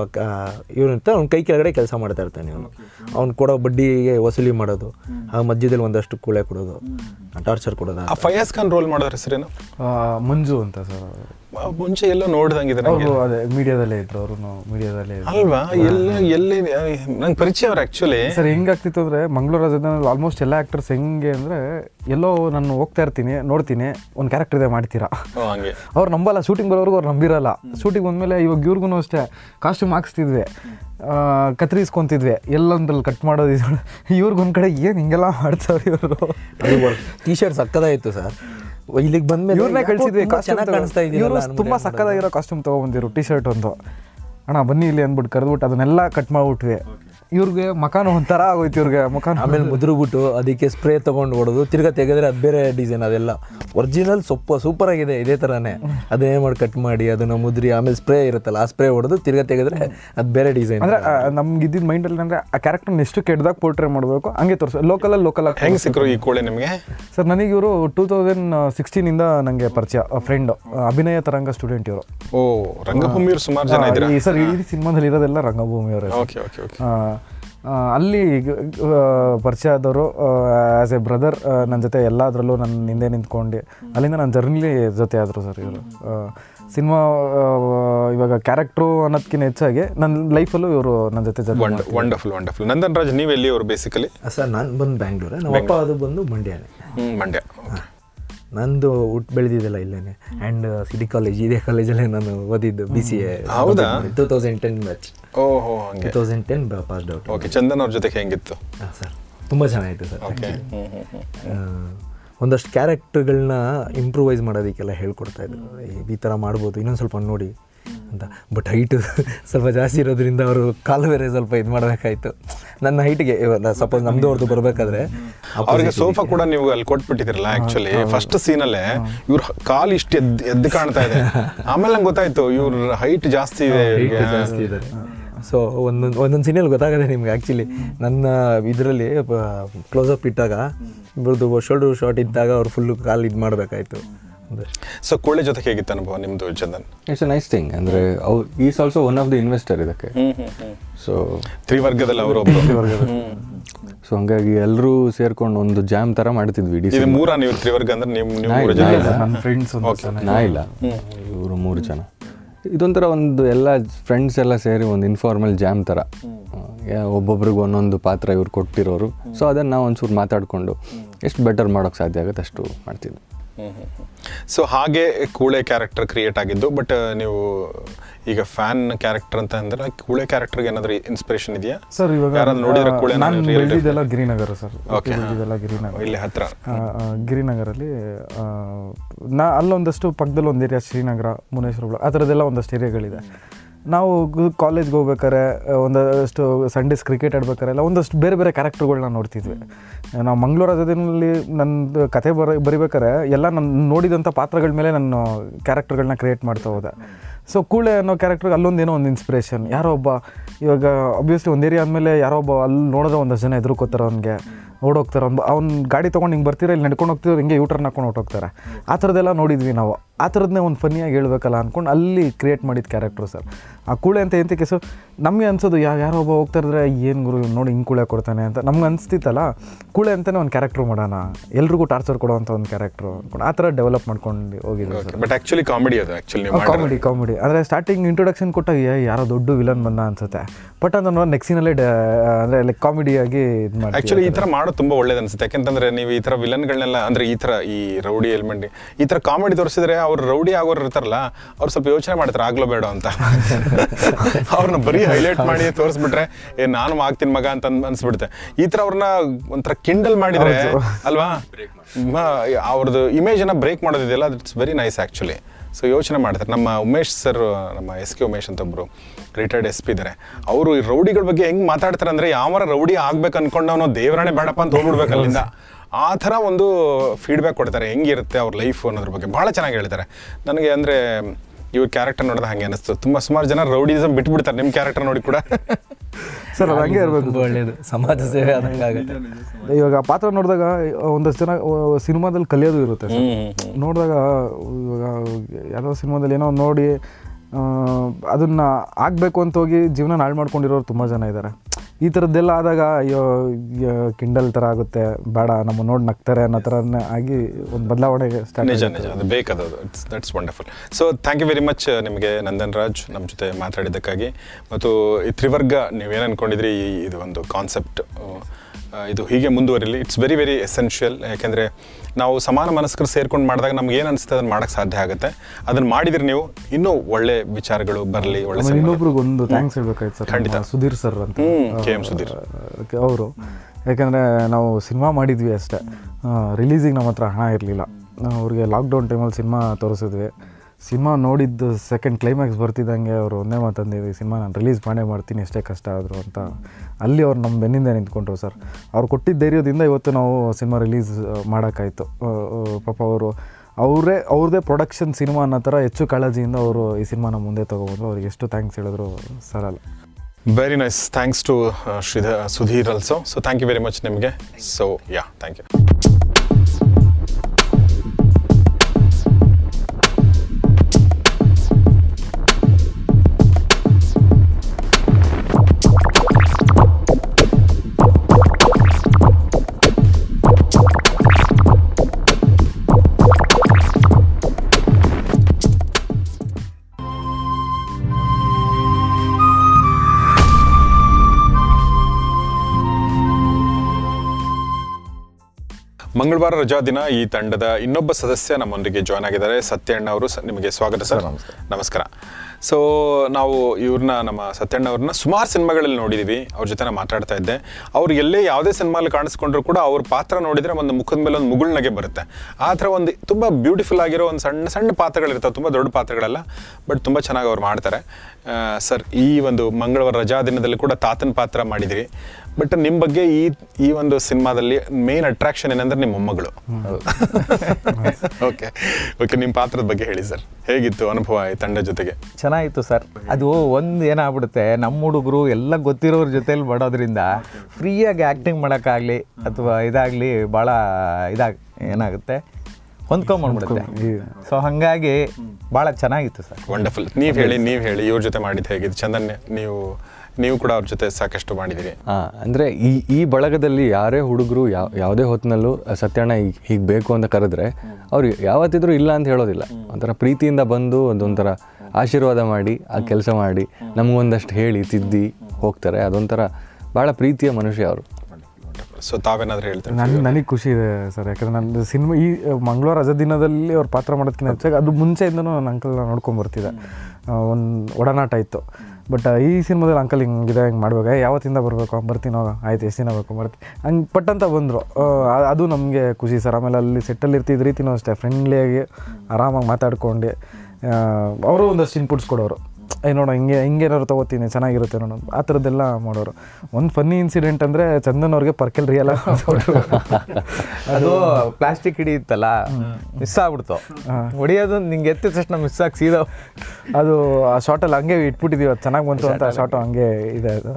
ಇವನಿರ್ತ ಅವ್ನ ಕೈ ಕೆಳಗಡೆ ಕೆಲಸ ಮಾಡ್ತಾ ಇರ್ತಾನೆ. ಅವ್ನು ಕೊಡೋ ಬಡ್ಡಿಗೆ ವಸೂಲಿ ಮಾಡೋದು, ಆ ಮಧ್ಯದಲ್ಲಿ ಒಂದಷ್ಟು ಕೂಳೆ ಕೊಡೋದು, ಟಾರ್ಚರ್ ಕೊಡೋದು. ಆ ಫಯಾಜ್ ಖಾನ್ ರೋಲ್ ಮಾಡೋದ್ರ ಹೆಸರೇನು? ಮಂಜು ಅಂತ ಸರ್. ಮುಂಚೆ ಎಲ್ಲ ನೋಡ್ದಂಗಿದೆ ನನಗೆ. ಅದೇ ಮೀಡಿಯಾದಲ್ಲೇ ಇದ್ರು ಅವರು. ಮೀಡಿಯಾದಲ್ಲೇ ಅಲ್ವಾ? ಎಲ್ಲಿ ನಂಗೆ ಪರಿಚಯ ಅವ್ರು ಆ್ಯಕ್ಚುಲಿ. ಸರ್ ಹೆಂಗಾಗ್ತಿತ್ತು ಅಂದರೆ ಮಂಗಳೂರು ರಾಜಧಾನಿ ಆಲ್ಮೋಸ್ಟ್ ಎಲ್ಲ ಆ್ಯಕ್ಟರ್ಸ್ ಹೆಂಗೆ ಅಂದರೆ ಎಲ್ಲೋ ನಾನು ಹೋಗ್ತಾ ಇರ್ತೀನಿ, ನೋಡ್ತೀನಿ ಒಂದು ಕ್ಯಾರೆಕ್ಟರ್ ಇದೆ ಮಾಡ್ತೀರಾ, ಅವ್ರು ನಂಬಲ್ಲ. ಶೂಟಿಂಗ್ ಬರೋರ್ಗು ಅವ್ರು ನಂಬಿರಲ್ಲ. ಶೂಟಿಂಗ್ ಬಂದಮೇಲೆ ಇವಾಗ ಇವ್ರಿಗೂ ಅಷ್ಟೇ ಕಾಸ್ಟ್ಯೂಮ್ ಹಾಕ್ಸ್ತಿದ್ವಿ, ಕತ್ರಿಸ್ಕೊತಿದ್ವಿ, ಎಲ್ಲೊಂದ್ರಲ್ಲಿ ಕಟ್ ಮಾಡೋದು. ಇವ್ರಿಗೊಂದು ಕಡೆ ಏನು ಹಿಂಗೆಲ್ಲ ಮಾಡ್ತಾರೆ ಇವರು. ಟೀ ಶರ್ಟ್ ಸಕ್ಕದಾಯಿತು ಸರ್. ಇಲ್ಲಿಗೆ ಬಂದ್ಮೇಲೆ ಇವ್ರನ್ನೇ ಕಳಿಸಿದ್ವಿ. ಕಾಸ್ಟ್ಯೂಮ್ ಕಾಣಿಸ್ತಾ ಇದ್ರು, ತುಂಬ ಸಕ್ಕದಾಗಿರೋ ಕಾಸ್ಟ್ಯೂಮ್ ತೊಗೊಂಡ್ಬಂದಿರು, ಟೀ ಶರ್ಟ್ ಒಂದು. ಅಣ್ಣ ಬನ್ನಿ ಇಲ್ಲಿ ಅಂದ್ಬಿಟ್ಟು ಕರೆದ್ಬಿಟ್ಟು ಅದನ್ನೆಲ್ಲ ಕಟ್ ಮಾಡಿಬಿಟ್ವಿ. ಇವ್ರಿಗೆ ಮಕಾನು ಒಂಥರ ಆಗೋಯ್ತು. ಇವ್ರಿಗೆ ಮಕಾನು ಆಮೇಲೆ ಮುದ್ರುಬಿಟ್ಟು ಅದಕ್ಕೆ ಸ್ಪ್ರೇ ತೊಗೊಂಡು ಹೊಡೋದು, ತಿರ್ಗಾ ತೆಗೆದ್ರೆ ಅದು ಬೇರೆ ಡಿಸೈನ್. ಅದೆಲ್ಲ ಒರಿಜಿನಲ್ ಸೂಪರ್ ಆಗಿದೆ ಇದೇ ಥರನೇ. ಅದನ್ನೇ ಮಾಡಿ ಕಟ್ ಮಾಡಿ ಅದನ್ನು ಮುದ್ರಿ ಆಮೇಲೆ ಸ್ಪ್ರೇ ಇರುತ್ತಲ್ಲ ಆ ಸ್ಪ್ರೇ ಹೊಡೆದು ತಿರ್ಗಾ ತೆಗೆದ್ರೆ ಅದು ಬೇರೆ ಡಿಸೈನ್. ಅಂದರೆ ನಮ್ಗೆ ಇದ್ದಿದ್ದು ಮೈಂಡಲ್ಲಿ ಅಂದರೆ ಆ ಕ್ಯಾರೆಕ್ಟರ್ನ ಎಷ್ಟು ಕೆಟ್ಟದಾಗ ಪೋರ್ಟ್ರೇ ಮಾಡಬೇಕು ಹಂಗೆ ತೋರಿಸೋದು. ಲೋಕಲ್ ಹೆಂಗೆ ಸಿಕ್ಕರು ಈ ಕೂಳೆ ನಿಮಗೆ? ಸರ್ ನನಗೆ ಇವರು 2016 ನನಗೆ ಪರಿಚಯ. ಫ್ರೆಂಡ್ ಅಭಿನಯ ತರಂಗ ಸ್ಟೂಡೆಂಟ್ ಇವರು. ಓ ರಂಗಭೂಮಿಯವರು ಸುಮಾರು ಜನ ಇದ್ದಾರೆ ಸರ್. ಈ ಸಿನಿಮಾದಲ್ಲಿ ಇರೋದೆಲ್ಲ ರಂಗಭೂಮಿಯವರು. Okay okay okay. ಅಲ್ಲಿ ಪರಿಚಯ ಆದವರು. ಆ್ಯಸ್ ಎ ಬ್ರದರ್ ನನ್ನ ಜೊತೆ ಎಲ್ಲದರಲ್ಲೂ ನನ್ನ ಹಿಂದೆ ನಿಂತ್ಕೊಂಡು ಅಲ್ಲಿಂದ ನನ್ನ ಜರ್ನಿ ಜೊತೆ ಆದರು ಸರ್ ಇವರು. ಸಿನಿಮಾ ಇವಾಗ ಕ್ಯಾರೆಕ್ಟ್ರು ಅನ್ನೋದಕ್ಕಿಂತ ಹೆಚ್ಚಾಗಿ ನನ್ನ ಲೈಫಲ್ಲೂ ಇವರು ನನ್ನ ಜೊತೆ ಜೊತೆ. Wonderful wonderful. ನಂದನ್ ರಾಜ್, ನೀವು ಎಲ್ಲಿ ಇವರು ಬೇಸಿಕಲಿ? ಸರ್ ನಾನು ಬಂದು ಬ್ಯಾಂಗ್ಳೂರು, ನಮ್ಮ ಅಪ್ಪ ಅದು ಬಂದು ಮಂಡ್ಯನೇ. ಮಂಡ್ಯ. ನಂದು ಹುಟ್ಟು ಬೆಳೆದಿದ್ದೆಲ್ಲ ಇಲ್ಲೇನೆ. ಆ್ಯಂಡ್ ಸಿಟಿ ಕಾಲೇಜ್ ಇದೇ ಕಾಲೇಜಲ್ಲೇ ನಾನು ಓದಿದ್ದು, ಬಿ ಸಿ ಎ. ಹೌದಾ? 2010 ಬ್ಯಾಚ್. ಓಹೋ, 2010 ಪಾಸ್ಡ್ ಔಟ್. ಓಕೆ. ಚಂದನ್ ಅವ್ರ ಜೊತೆಗೆ ಹೆಂಗಿತ್ತು? ಹಾಂ ಸರ್, ತುಂಬ ಚೆನ್ನಾಗಿತ್ತು ಸರ್. ಓಕೆ. ಒಂದಷ್ಟು ಕ್ಯಾರೆಕ್ಟರ್ಗಳನ್ನ ಇಂಪ್ರೂವೈಸ್ ಮಾಡೋದಕ್ಕೆಲ್ಲ ಹೇಳ್ಕೊಡ್ತಾ ಇದ್ರು, ಈ ಥರ ಮಾಡ್ಬೋದು, ಇನ್ನೊಂದು ಸ್ವಲ್ಪ ನೋಡಿ ಅಂತ. ಬಟ್ ಹೈಟು ಸ್ವಲ್ಪ ಜಾಸ್ತಿ ಇರೋದ್ರಿಂದ ಅವರು ಕಾಲು ಬೇರೆ ಸ್ವಲ್ಪ ಇದು ಮಾಡಬೇಕಾಯಿತು ನನ್ನ ಹೈಟಿಗೆ. ಸಪೋಸ್ ನಮ್ಮದು ಅವ್ರದ್ದು ಬರಬೇಕಾದ್ರೆ ಅವ್ರಿಗೆ ಸೋಫಾ ಕೂಡ ನೀವು ಅಲ್ಲಿ ಕೊಟ್ಬಿಟ್ಟಿದ್ರಲ್ಲ ಆ್ಯಕ್ಚುಲಿ ಫಸ್ಟ್ ಸೀನಲ್ಲೇ. ಇವ್ರ ಕಾಲು ಇಷ್ಟು ಎದ್ದು ಕಾಣ್ತಾ ಇದೆ. ಆಮೇಲೆ ನಂಗೆ ಗೊತ್ತಾಯಿತು ಇವ್ರ ಹೈಟ್ ಜಾಸ್ತಿ ಇದೆ. ಸೊ ಒಂದೊಂದು ಸೀನಲ್ಲಿ ಗೊತ್ತಾಗದೆ ನಿಮ್ಗೆ ಆ್ಯಕ್ಚುಲಿ. ನನ್ನ ಇದರಲ್ಲಿ ಕ್ಲೋಸಪ್ ಇಟ್ಟಾಗ ಇವ್ರದ್ದು ಶೋಲ್ಡ್ರು ಶಾರ್ಟ್ ಇದ್ದಾಗ ಅವ್ರು ಫುಲ್ಲು ಕಾಲು ಇದು ಮಾಡಬೇಕಾಯಿತು. ಸೊ ಕೂಳೆ ಜೊತೆಗೆ ಹೇಗಿತ್ತು ಅನುಭವ ನಿಮ್ಮದು Chandan? It's a nice thing. ಅಂದರೆ ಅವ್ರು is also one of the investor ಇದಕ್ಕೆ. ಸೊ ತ್ರಿವರ್ಗದಲ್ಲಿ ಅವರು ಒಬ್ಬರು. ತ್ರಿವರ್ಗದಲ್ಲಿ. ಸೊ ಹಂಗಾಗಿ ಎಲ್ಲರೂ ಸೇರ್ಕೊಂಡು ಒಂದು ಜಾಮ್ ಥರ ಮಾಡ್ತಿದ್ವಿ. ಇದು ಮೂರ ನೀವು ತ್ರಿವರ್ಗ ಅಂದರೆ ಮೂರು ಜನ? ನನ್ನ ಫ್ರೆಂಡ್ಸ್ ನಾ ಇಲ್ಲ, ಇವರು ಮೂರು ಜನ. ಇದೊಂಥರ ಒಂದು ಎಲ್ಲ ಫ್ರೆಂಡ್ಸ್ ಎಲ್ಲ ಸೇರಿ ಒಂದು ಇನ್ಫಾರ್ಮಲ್ ಜಾಮ್ ಥರ. ಒಬ್ಬೊಬ್ರಿಗೂ ಒಂದೊಂದು ಪಾತ್ರ ಇವ್ರು ಕೊಟ್ಟಿರೋರು. ಸೊ ಅದನ್ನು ನಾವು ಒಂಚೂರು ಮಾತಾಡಿಕೊಂಡು ಎಷ್ಟು ಬೆಟರ್ ಮಾಡೋಕ್ಕೆ ಸಾಧ್ಯ ಆಗುತ್ತೆ ಅಷ್ಟು ಮಾಡ್ತಿದ್ವಿ. ಸೊ ಹಾಗೆ ಕೂಳೆ ಕ್ಯಾರೆಕ್ಟರ್ ಕ್ರಿಯೇಟ್ ಆಗಿದ್ದು. ಬಟ್ ನೀವು ಈಗ ಫ್ಯಾನ್ ಕ್ಯಾರೆಕ್ಟರ್ ಅಂತ ಅಂದ್ರೆ ಕೂಳೆ ಕ್ಯಾರೆಕ್ಟರ್ಗೆ ಏನಾದರೂ ಇನ್ಸ್ಪಿರೇಷನ್ ಇದೆಯಾ ಸರ್? ಇವಾಗ ನೋಡಿದ್ರೆ ಕೂಳೆ ಗಿರಿನಗರ ಸರ್, ಇಲ್ಲಿ ಹತ್ರ ಗಿರಿನಗರಲ್ಲಿ ನಾ ಅಲ್ಲೊಂದಷ್ಟು ಪಕ್ಕದಲ್ಲಿ ಒಂದು ಏರಿಯಾ ಶ್ರೀನಗರ ಮುನೇಶ್ವರ ಬ್ಲಾಕ್ ಆ ಥರದ್ದೆಲ್ಲ ಒಂದಷ್ಟು ಏರಿಯಾಗಳಿದೆ. ನಾವು ಕಾಲೇಜ್ಗೆ ಹೋಗ್ಬೇಕಾರೆ ಒಂದಷ್ಟು ಸಂಡೇಸ್ ಕ್ರಿಕೆಟ್ ಆಡ್ಬೇಕಾರೆಲ್ಲ ಒಂದಷ್ಟು ಬೇರೆ ಬೇರೆ ಕ್ಯಾರೆಕ್ಟರ್ಗಳನ್ನ ನೋಡ್ತಿದ್ವಿ. ನಾವು ಮಂಗಳೂರು ಅಜಾದಿನಲ್ಲಿ ನನ್ನ ಕತೆ ಬರಿಬೇಕಾರೆ ಎಲ್ಲ ನನ್ನ ನೋಡಿದಂಥ ಪಾತ್ರಗಳ ಮೇಲೆ ನಾನು ಕ್ಯಾರೆಕ್ಟರ್ಗಳನ್ನ ಕ್ರಿಯೇಟ್ ಮಾಡ್ತಾ ಹೋದೆ. ಸೊ ಕೂಳೆ ಅನ್ನೋ ಕ್ಯಾರೆಕ್ಟರ್ಗೆ ಅಲ್ಲೊಂದೇನೋ ಒಂದು ಇನ್ಸ್ಪಿರೇಷನ್. ಯಾರೋ ಒಬ್ಬ ಇವಾಗ ಅಬ್ವಿಯಸ್ಲಿ ಒಂದು ಏರಿಯಾ ಆದಮೇಲೆ ಯಾರೋ ಒಬ್ಬ ಅಲ್ಲಿ ನೋಡಿದ್ರೆ ಒಂದಷ್ಟು ಜನ ಎದುರುಕೋತಾರೆ, ಅವನಿಗೆ ಓಡೋಗ್ತಾರೆ, ಅವ್ನು ಗಾಡಿ ತೊಗೊಂಡು ಹಿಂಗೆ ಬರ್ತೀರ ಇಲ್ಲಿ ನಡ್ಕೊಂಡು ಹೋಗ್ತೀವಿ ಹಿಂಗೆ ಯೂಟರ್ನ್ ಹಾಕೊಂಡು ಹೊಟ್ಟೋಗ್ತಾರೆ, ಆ ಥರದ್ದೆಲ್ಲ ನೋಡಿದ್ವಿ ನಾವು. ಆ ಥರದನ್ನೇ ಒಂದು ಫನ್ನಿಯಾಗಿ ಹೇಳ್ಬೇಕಲ್ಲ ಅಂದ್ಕೊಂಡು ಅಲ್ಲಿ ಕ್ರಿಯೇಟ್ ಮಾಡಿದ ಕ್ಯಾರೆಕ್ಟ್ರು ಸರ್ ಆ ಕೂಳೆ ಅಂತ. ಎಂತ ಕೇಸು ನಮಗೆ ಅನ್ಸೋದು ಯಾರೋ ಒಬ್ಬ ಹೋಗ್ತಾಯಿದ್ರೆ ಏನು ಗುರು ನೋಡಿ ಹಿಂಗೆ ಕೂಳೆ ಕೊಡ್ತಾನೆ ಅಂತ ನಮ್ಗೆ ಅನಿಸ್ತಿತ್ತಲ್ಲ, ಕೂಳೆ ಅಂತಲೇ ಒಂದು ಕ್ಯಾರೆಕ್ಟ್ರು ಮಾಡೋಣ, ಎಲ್ರಿಗೂ ಟಾರ್ಚರ್ ಕೊಡೋವಂಥ ಒಂದು ಕ್ಯಾರೆಕ್ಟ್ರು ಅಂದ್ಕೊಂಡು ಆ ಥರ ಡೆವಲಪ್ ಮಾಡ್ಕೊಂಡು ಹೋಗಿದ್ವಿ ಸರ್. ಬಟ್ ಆ್ಯಕ್ಚುಲಿ ಕಾಮಿಡಿ ಅದು ಕಾಮಿಡಿ ಅಂದರೆ ಸ್ಟಾರ್ಟಿಂಗ್ ಇಂಟ್ರೊಡಕ್ಷನ್ ಕೊಟ್ಟಾಗ ಯಾರೋ ದೊಡ್ಡ ವಿಲನ್ ಬಂದ ಅನ್ಸುತ್ತೆ, ಬಟ್ ಅದು ನಾವು ನೆಕ್ಸ್ಟಿನಲ್ಲೇ ಅಂದರೆ ಲೈಕ್ ಕಾಮಿಡಿಯಾಗಿ ಇದು ಮಾಡಿ ಆ್ಯಕ್ಚುಲಿ ಈ ಥರ ಮಾಡೋದು ತುಂಬ ಒಳ್ಳೇದು ಅನಿಸುತ್ತೆ. ಯಾಕೆಂತಂದರೆ ನೀವು ಈ ಥರ ವಿಲನ್ಗಳನ್ನೆಲ್ಲ ಅಂದರೆ ಈ ಥರ ಈ ರೌಡಿ ಎಲಿಮೆಂಟ್ ಈ ಥರ ಕಾಮಿಡಿ ತೋರಿಸಿದ್ರೆ ಅವ್ರು ರೌಡಿ ಆಗೋರು ಇರ್ತಾರಲ್ಲ ಅವ್ರು ಸ್ವಲ್ಪ ಯೋಚನೆ ಮಾಡ್ತಾರೆ ಆಗ್ಲೋ ಬೇಡ ಅಂತ, ಅವ್ರನ್ನ ಬರೀ ಹೈಲೈಟ್ ಮಾಡಿ ತೋರಿಸ್ಬಿಟ್ರೆ ಏ ನಾನು ಆಗ್ತೀನಿ ಮಗ ಅಂತ ಅನ್ಸ್ಬಿಡುತ್ತೆ. ಈ ಥರ ಅವ್ರನ್ನ ಒಂಥರ ಕಿಂಡಲ್ ಮಾಡಿದರೆ ಅಲ್ವಾ ಅವ್ರದ್ದು ಇಮೇಜನ್ನು ಬ್ರೇಕ್ ಮಾಡೋದಿದೆಯಲ್ಲ, it's very nice actually. So ಯೋಚನೆ ಮಾಡ್ತಾರೆ. ನಮ್ಮ ಉಮೇಶ್ ಸರ್, ನಮ್ಮ ಎಸ್ ಕೆ ಉಮೇಶ್ ಅಂತ ಒಬ್ಬರು ರಿಟೈರ್ಡ್ ಎಸ್ ಪಿ ಇದ್ದಾರೆ, ಅವರು ಈ ರೌಡಿಗಳ ಬಗ್ಗೆ ಹೆಂಗೆ ಮಾತಾಡ್ತಾರೆ ಅಂದರೆ ಯಾವ ರೌಡಿ ಆಗ್ಬೇಕು ಅಂದ್ಕೊಂಡು ಅವನು ದೇವರಾಣೆ ಬೇಡಪ್ಪ ಅಂತ ಹೋಗ್ಬಿಡ್ಬೇಕು ಅಲ್ಲಿಂದ, ಆ ಥರ ಒಂದು ಫೀಡ್ಬ್ಯಾಕ್ ಕೊಡ್ತಾರೆ ಹೆಂಗಿರುತ್ತೆ ಅವ್ರ ಲೈಫು ಅನ್ನೋದ್ರ ಬಗ್ಗೆ ಭಾಳ ಚೆನ್ನಾಗಿ ಹೇಳ್ತಾರೆ. ನನಗೆ ಅಂದರೆ ಇವ್ರ ಕ್ಯಾರೆಕ್ಟರ್ ನೋಡಿದ್ರೆ ಹಾಗೆ ಅನ್ನಿಸ್ತು. ತುಂಬ ಸುಮಾರು ಜನ ರೌಡಿಸಮ್ ಬಿಟ್ಬಿಡ್ತಾರೆ ನಿಮ್ಮ ಕ್ಯಾರೆಕ್ಟರ್ ನೋಡಿ ಕೂಡ ಸರ್, ಅದು ಹಂಗೆ ಇರಬೇಕು, ಒಳ್ಳೆಯದು ಸಮಾಜ ಸೇವೆ ಆದಂಗೆ ಆಗುತ್ತೆ. ಇವಾಗ ಪಾತ್ರ ನೋಡಿದಾಗ ಒಂದಷ್ಟು ಜನ ಸಿನಿಮಾದಲ್ಲಿ ಕಲಿಯೋದು ಇರುತ್ತೆ ನೋಡಿದಾಗ. ಇವಾಗ ಯಾವುದೋ ಸಿನಿಮಾದಲ್ಲಿ ಏನೋ ನೋಡಿ ಅದನ್ನು ಆಗಬೇಕು ಅಂತ ಹೋಗಿ ಜೀವನ ಹಾಳು ಮಾಡ್ಕೊಂಡಿರೋರು ತುಂಬ ಜನ ಇದ್ದಾರೆ. ಈ ಥರದ್ದೆಲ್ಲ ಆದಾಗ ಅಯ್ಯೋ ಕಿಂಡಲ್ ಥರ ಆಗುತ್ತೆ, ಬೇಡ ನಮ್ಮ ನೋಡಿ ನಗ್ತಾರೆ ಅನ್ನೋ ಥರನೇ ಆಗಿ ಒಂದು ಬದಲಾವಣೆಗೆ ಸ್ಟಾರ್ಟ್. ನಿಜ ನಿಜ ಅದು ಬೇಕದು. That's wonderful. So thank you very much ನಿಮಗೆ ನಂದನ್ ರಾಜ್ ನಮ್ಮ ಜೊತೆ ಮಾತಾಡಿದ್ದಕ್ಕಾಗಿ. ಮತ್ತು ಈ ತ್ರಿವರ್ಗ ನೀವೇನು ಅಂದ್ಕೊಂಡಿದ್ರಿ ಇದು ಒಂದು ಕಾನ್ಸೆಪ್ಟ್, ಇದು ಹೀಗೆ ಮುಂದುವರಿಲಿ, ಇಟ್ಸ್ ವೆರಿ ವೆರಿ ಎಸೆನ್ಷಿಯಲ್. ಯಾಕೆಂದರೆ ನಾವು ಸಮಾನ ಮನಸ್ಕರು ಸೇರ್ಕೊಂಡು ಮಾಡಿದಾಗ ನಮ್ಗೆ ಏನು ಅನಿಸುತ್ತೆ ಅದನ್ನು ಮಾಡೋಕ್ಕೆ ಸಾಧ್ಯ ಆಗುತ್ತೆ. ಅದನ್ನು ಮಾಡಿದರೆ ನೀವು ಇನ್ನೂ ಒಳ್ಳೆ ವಿಚಾರಗಳು ಬರಲಿ, ಒಳ್ಳೆ ಇನ್ನೊಬ್ರಿಗೆ ಒಂದು ಥ್ಯಾಂಕ್ಸ್ ಹೇಳ್ಬೇಕಾಯ್ತು ಸರ್, ಖಂಡಿತ ಸುಧೀರ್ ಸರ್ ಅಂತ ಸುಧೀರ್ ಅವರು. ಯಾಕೆಂದರೆ ನಾವು ಸಿನಿಮಾ ಮಾಡಿದ್ವಿ ಅಷ್ಟೇ, ರಿಲೀಸಿಗೆ ನಮ್ಮ ಹತ್ರ ಹಣ ಇರಲಿಲ್ಲ. ಅವ್ರಿಗೆ ಲಾಕ್ಡೌನ್ ಟೈಮಲ್ಲಿ ಸಿನಿಮಾ ತೋರಿಸಿದ್ವಿ. ಸಿನಿಮಾ ನೋಡಿದ್ದು ಸೆಕೆಂಡ್ ಕ್ಲೈಮ್ಯಾಕ್ಸ್ ಬರ್ತಿದ್ದಂಗೆ ಅವರು ಒಂದೇ ಮಾತಂದಿದ್ದು ಸಿನಿಮಾ ನಾನು ರಿಲೀಸ್ ಮಾಡೇ ಮಾಡ್ತೀನಿ ಎಷ್ಟೇ ಕಷ್ಟ ಆದರೂ ಅಂತ. ಅಲ್ಲಿ ಅವ್ರು ನಮ್ಮ ಬೆನ್ನಿಂದ ನಿಂತ್ಕೊಂಡ್ರು ಸರ್. ಅವ್ರು ಕೊಟ್ಟಿದ್ದ ಧೈರ್ಯದಿಂದ ಇವತ್ತು ನಾವು ಸಿನಿಮಾ ರಿಲೀಸ್ ಮಾಡೋಕ್ಕಾಯಿತು. ಪಾಪ ಅವ್ರದ್ದೇ ಪ್ರೊಡಕ್ಷನ್ ಸಿನಿಮಾ ಅನ್ನೋ ಥರ ಹೆಚ್ಚು ಕಾಳಜಿಯಿಂದ ಅವರು ಈ ಸಿನಿಮಾನ ಮುಂದೆ ತೊಗೊಬಂದರು. ಅವ್ರಿಗೆ ಎಷ್ಟು ಥ್ಯಾಂಕ್ಸ್ ಹೇಳಿದ್ರು ಸರಲ್ಲ. Very nice. Thanks to Sudhir also. So thank you very much ನಿಮಗೆ. So yeah thank you. ಮಂಗಳವಾರ ರಜಾ ದಿನ ಈ ತಂಡದ ಇನ್ನೊಬ್ಬ ಸದಸ್ಯ ನಮ್ಮೊಂದಿಗೆ ಜಾಯ್ನ್ ಆಗಿದ್ದಾರೆ, ಸತ್ಯಣ್ಣ ಅವರು. ನಿಮಗೆ ಸ್ವಾಗತ ಸರ್. ನಮಸ್ಕಾರ. ಸೊ ನಾವು ಇವ್ರನ್ನ, ನಮ್ಮ ಸತ್ಯಣ್ಣ ಅವ್ರನ್ನ ಸುಮಾರು ಸಿನಿಮಾಗಳಲ್ಲಿ ನೋಡಿದ್ದೀವಿ. ಅವ್ರ ಜೊತೆ ನಾನು ಮಾತಾಡ್ತಾ ಇದ್ದೆ. ಅವ್ರು ಎಲ್ಲೇ ಯಾವುದೇ ಸಿನಿಮಾಲಿ ಕಾಣಿಸ್ಕೊಂಡ್ರು ಕೂಡ ಅವ್ರ ಪಾತ್ರ ನೋಡಿದರೆ ಒಂದು ಮುಖದ ಮೇಲೆ ಒಂದು ಮುಗುಳ್ನಗೆ ಬರುತ್ತೆ. ಆ ಥರ ಒಂದು ತುಂಬ ಬ್ಯೂಟಿಫುಲ್ ಆಗಿರೋ ಒಂದು ಸಣ್ಣ ಸಣ್ಣ ಪಾತ್ರಗಳಿರ್ತಾವೆ, ತುಂಬ ದೊಡ್ಡ ಪಾತ್ರಗಳಲ್ಲ, ಬಟ್ ತುಂಬ ಚೆನ್ನಾಗಿ ಅವ್ರು ಮಾಡ್ತಾರೆ. ಸರ್, ಈ ಒಂದು ಮಂಗಳವಾರ ರಜಾ ದಿನದಲ್ಲಿ ಕೂಡ ತಾತನ ಪಾತ್ರ ಮಾಡಿದಿರಿ. ಬಟ್ ನಿಮ್ಮ ಬಗ್ಗೆ ಈ ಒಂದು ಸಿನಿಮಾದಲ್ಲಿ ಮೇನ್ ಅಟ್ರಾಕ್ಷನ್ ಏನಂದ್ರೆ ನಿಮ್ಮ ಮೊಮ್ಮಗಳು. ಓಕೆ ಓಕೆ ನಿಮ್ಮ ಪಾತ್ರದ ಬಗ್ಗೆ ಹೇಳಿ ಸರ್. ಹೇಗಿತ್ತು ಅನುಭವ ಈ ತಂಡ ಜೊತೆಗೆ? ಚೆನ್ನಾಗಿತ್ತು ಸರ್. ಅದು ಒಂದು ಏನಾಗ್ಬಿಡುತ್ತೆ, ನಮ್ಮ ಹುಡುಗರು ಎಲ್ಲ ಗೊತ್ತಿರೋರ ಜೊತೆಲಿ ಮಾಡೋದ್ರಿಂದ ಫ್ರೀಯಾಗಿ ಆ್ಯಕ್ಟಿಂಗ್ ಮಾಡೋಕ್ಕಾಗಲಿ ಅಥವಾ ಇದಾಗಲಿ ಭಾಳ ಏನಾಗುತ್ತೆ ಹೊಂದ್ಕೊಂಡ್ಬಿಡುತ್ತೆ. ಸೊ ಹಾಗಾಗಿ ಭಾಳ ಚೆನ್ನಾಗಿತ್ತು ಸರ್. ವಂಡರ್ಫುಲ್. ನೀವು ಹೇಳಿ ಇವ್ರ ಜೊತೆ ಮಾಡಿದ್ದು ಹೇಗಿತ್ತು? ಚಂದನ್, ನೀವು ಕೂಡ ಅವ್ರ ಜೊತೆ ಸಾಕಷ್ಟು ಮಾಡಿದ್ದೀರಿ. ಹಾಂ, ಅಂದರೆ ಈ ಬಳಗದಲ್ಲಿ ಯಾರೇ ಹುಡುಗರು ಯಾವುದೇ ಹೊತ್ತಿನಲ್ಲೂ ಸತ್ಯಣ್ಣ ಹೀಗೆ ಬೇಕು ಅಂತ ಕರೆದ್ರೆ ಅವ್ರು ಯಾವತ್ತಿದ್ರೂ ಇಲ್ಲ ಅಂತ ಹೇಳೋದಿಲ್ಲ. ಒಂಥರ ಪ್ರೀತಿಯಿಂದ ಬಂದು ಅದೊಂಥರ ಆಶೀರ್ವಾದ ಮಾಡಿ ಆ ಕೆಲಸ ಮಾಡಿ ನಮಗೊಂದಷ್ಟು ಹೇಳಿ ತಿದ್ದಿ ಹೋಗ್ತಾರೆ. ಅದೊಂಥರ ಭಾಳ ಪ್ರೀತಿಯ ಮನುಷ್ಯ ಅವರು. ಸೊ ತಾವೇನಾದ್ರೂ ಹೇಳ್ತೀರಾ? ನನಗೆ ಖುಷಿ ಇದೆ ಸರ್, ಯಾಕಂದರೆ ನನ್ನ ಸಿನಿಮಾ ಈ ಮಂಗಳವಾರ ರಜಾ ದಿನದಲ್ಲಿ ಅವ್ರ ಪಾತ್ರ ಮಾಡೋದಕ್ಕಿಂತ ಹೆಚ್ಚಾಗಿ ಅದು ಮುಂಚೆಯಿಂದ ನನ್ನ ಅಂಕಲ್ ನೋಡ್ಕೊಂಡು ಬರ್ತಿದ್ದೆ, ಒಂದು ಒಡನಾಟ ಇತ್ತು. ಬಟ್ ಈ ಸಿನಿಮಾದಲ್ಲಿ ಅಂಕಲ್ ಹಿಂಗಿದೆ, ಹಿಂಗೆ ಮಾಡ್ಬೇಕು, ಯಾವತ್ತಿಂದ ಬರಬೇಕು, ಬರ್ತೀನೋ, ಆಯ್ತು ಎಷ್ಟು ದಿನ ಬೇಕು ಬರ್ತೀನಿ ಹಂಗೆ ಪಟ್ಟಂತ ಬಂದರು. ಅದು ನಮಗೆ ಖುಷಿ ಸರ್. ಆಮೇಲೆ ಅಲ್ಲಿ ಸೆಟ್ಟಲ್ಲಿ ಇರ್ತಿದ್ದ ರೀತಿನೂ ಅಷ್ಟೇ ಫ್ರೆಂಡ್ಲಿಯಾಗಿ ಆರಾಮಾಗಿ ಮಾತಾಡ್ಕೊಂಡು ಅವರು ಒಂದಷ್ಟು ಇನ್ಪುಟ್ಸ್ ಕೊಡೋರು, ಏಯ್ ನೋಡೋ ಹಿಂಗೆ ಹಿಂಗೇನಾದ್ರು ತೊಗೋತೀನಿ ಚೆನ್ನಾಗಿರುತ್ತೆ ನೋಡೋ ಆ ಥರದ್ದೆಲ್ಲ ಮಾಡೋರು. ಒಂದು ಫನ್ನಿ ಇನ್ಸಿಡೆಂಟ್ ಅಂದರೆ ಚಂದನ್ ಅವ್ರಿಗೆ ಪರ್ಕೆಲ್ ರಿಯಲ್ ಅದು ಪ್ಲಾಸ್ಟಿಕ್ ಹಿಡಿಯುತ್ತಲ್ಲ, ಮಿಸ್ ಆಗ್ಬಿಡ್ತು ಹೊಡಿಯೋದು, ನಿಂಗೆ ಎತ್ತಿದ ತಕ್ಷಣ ಮಿಸ್ ಆಗಿ ಸೀದಾ ಅದು ಆ ಶಾರ್ಟಲ್ಲಿ ಹಂಗೆ ಇಟ್ಬಿಟ್ಟಿದ್ದೀವಿ, ಅದು ಚೆನ್ನಾಗಿ ಬಂತು ಅಂತ ಆ ಶಾರ್ಟು ಹಂಗೆ ಇದೆ. ಅದು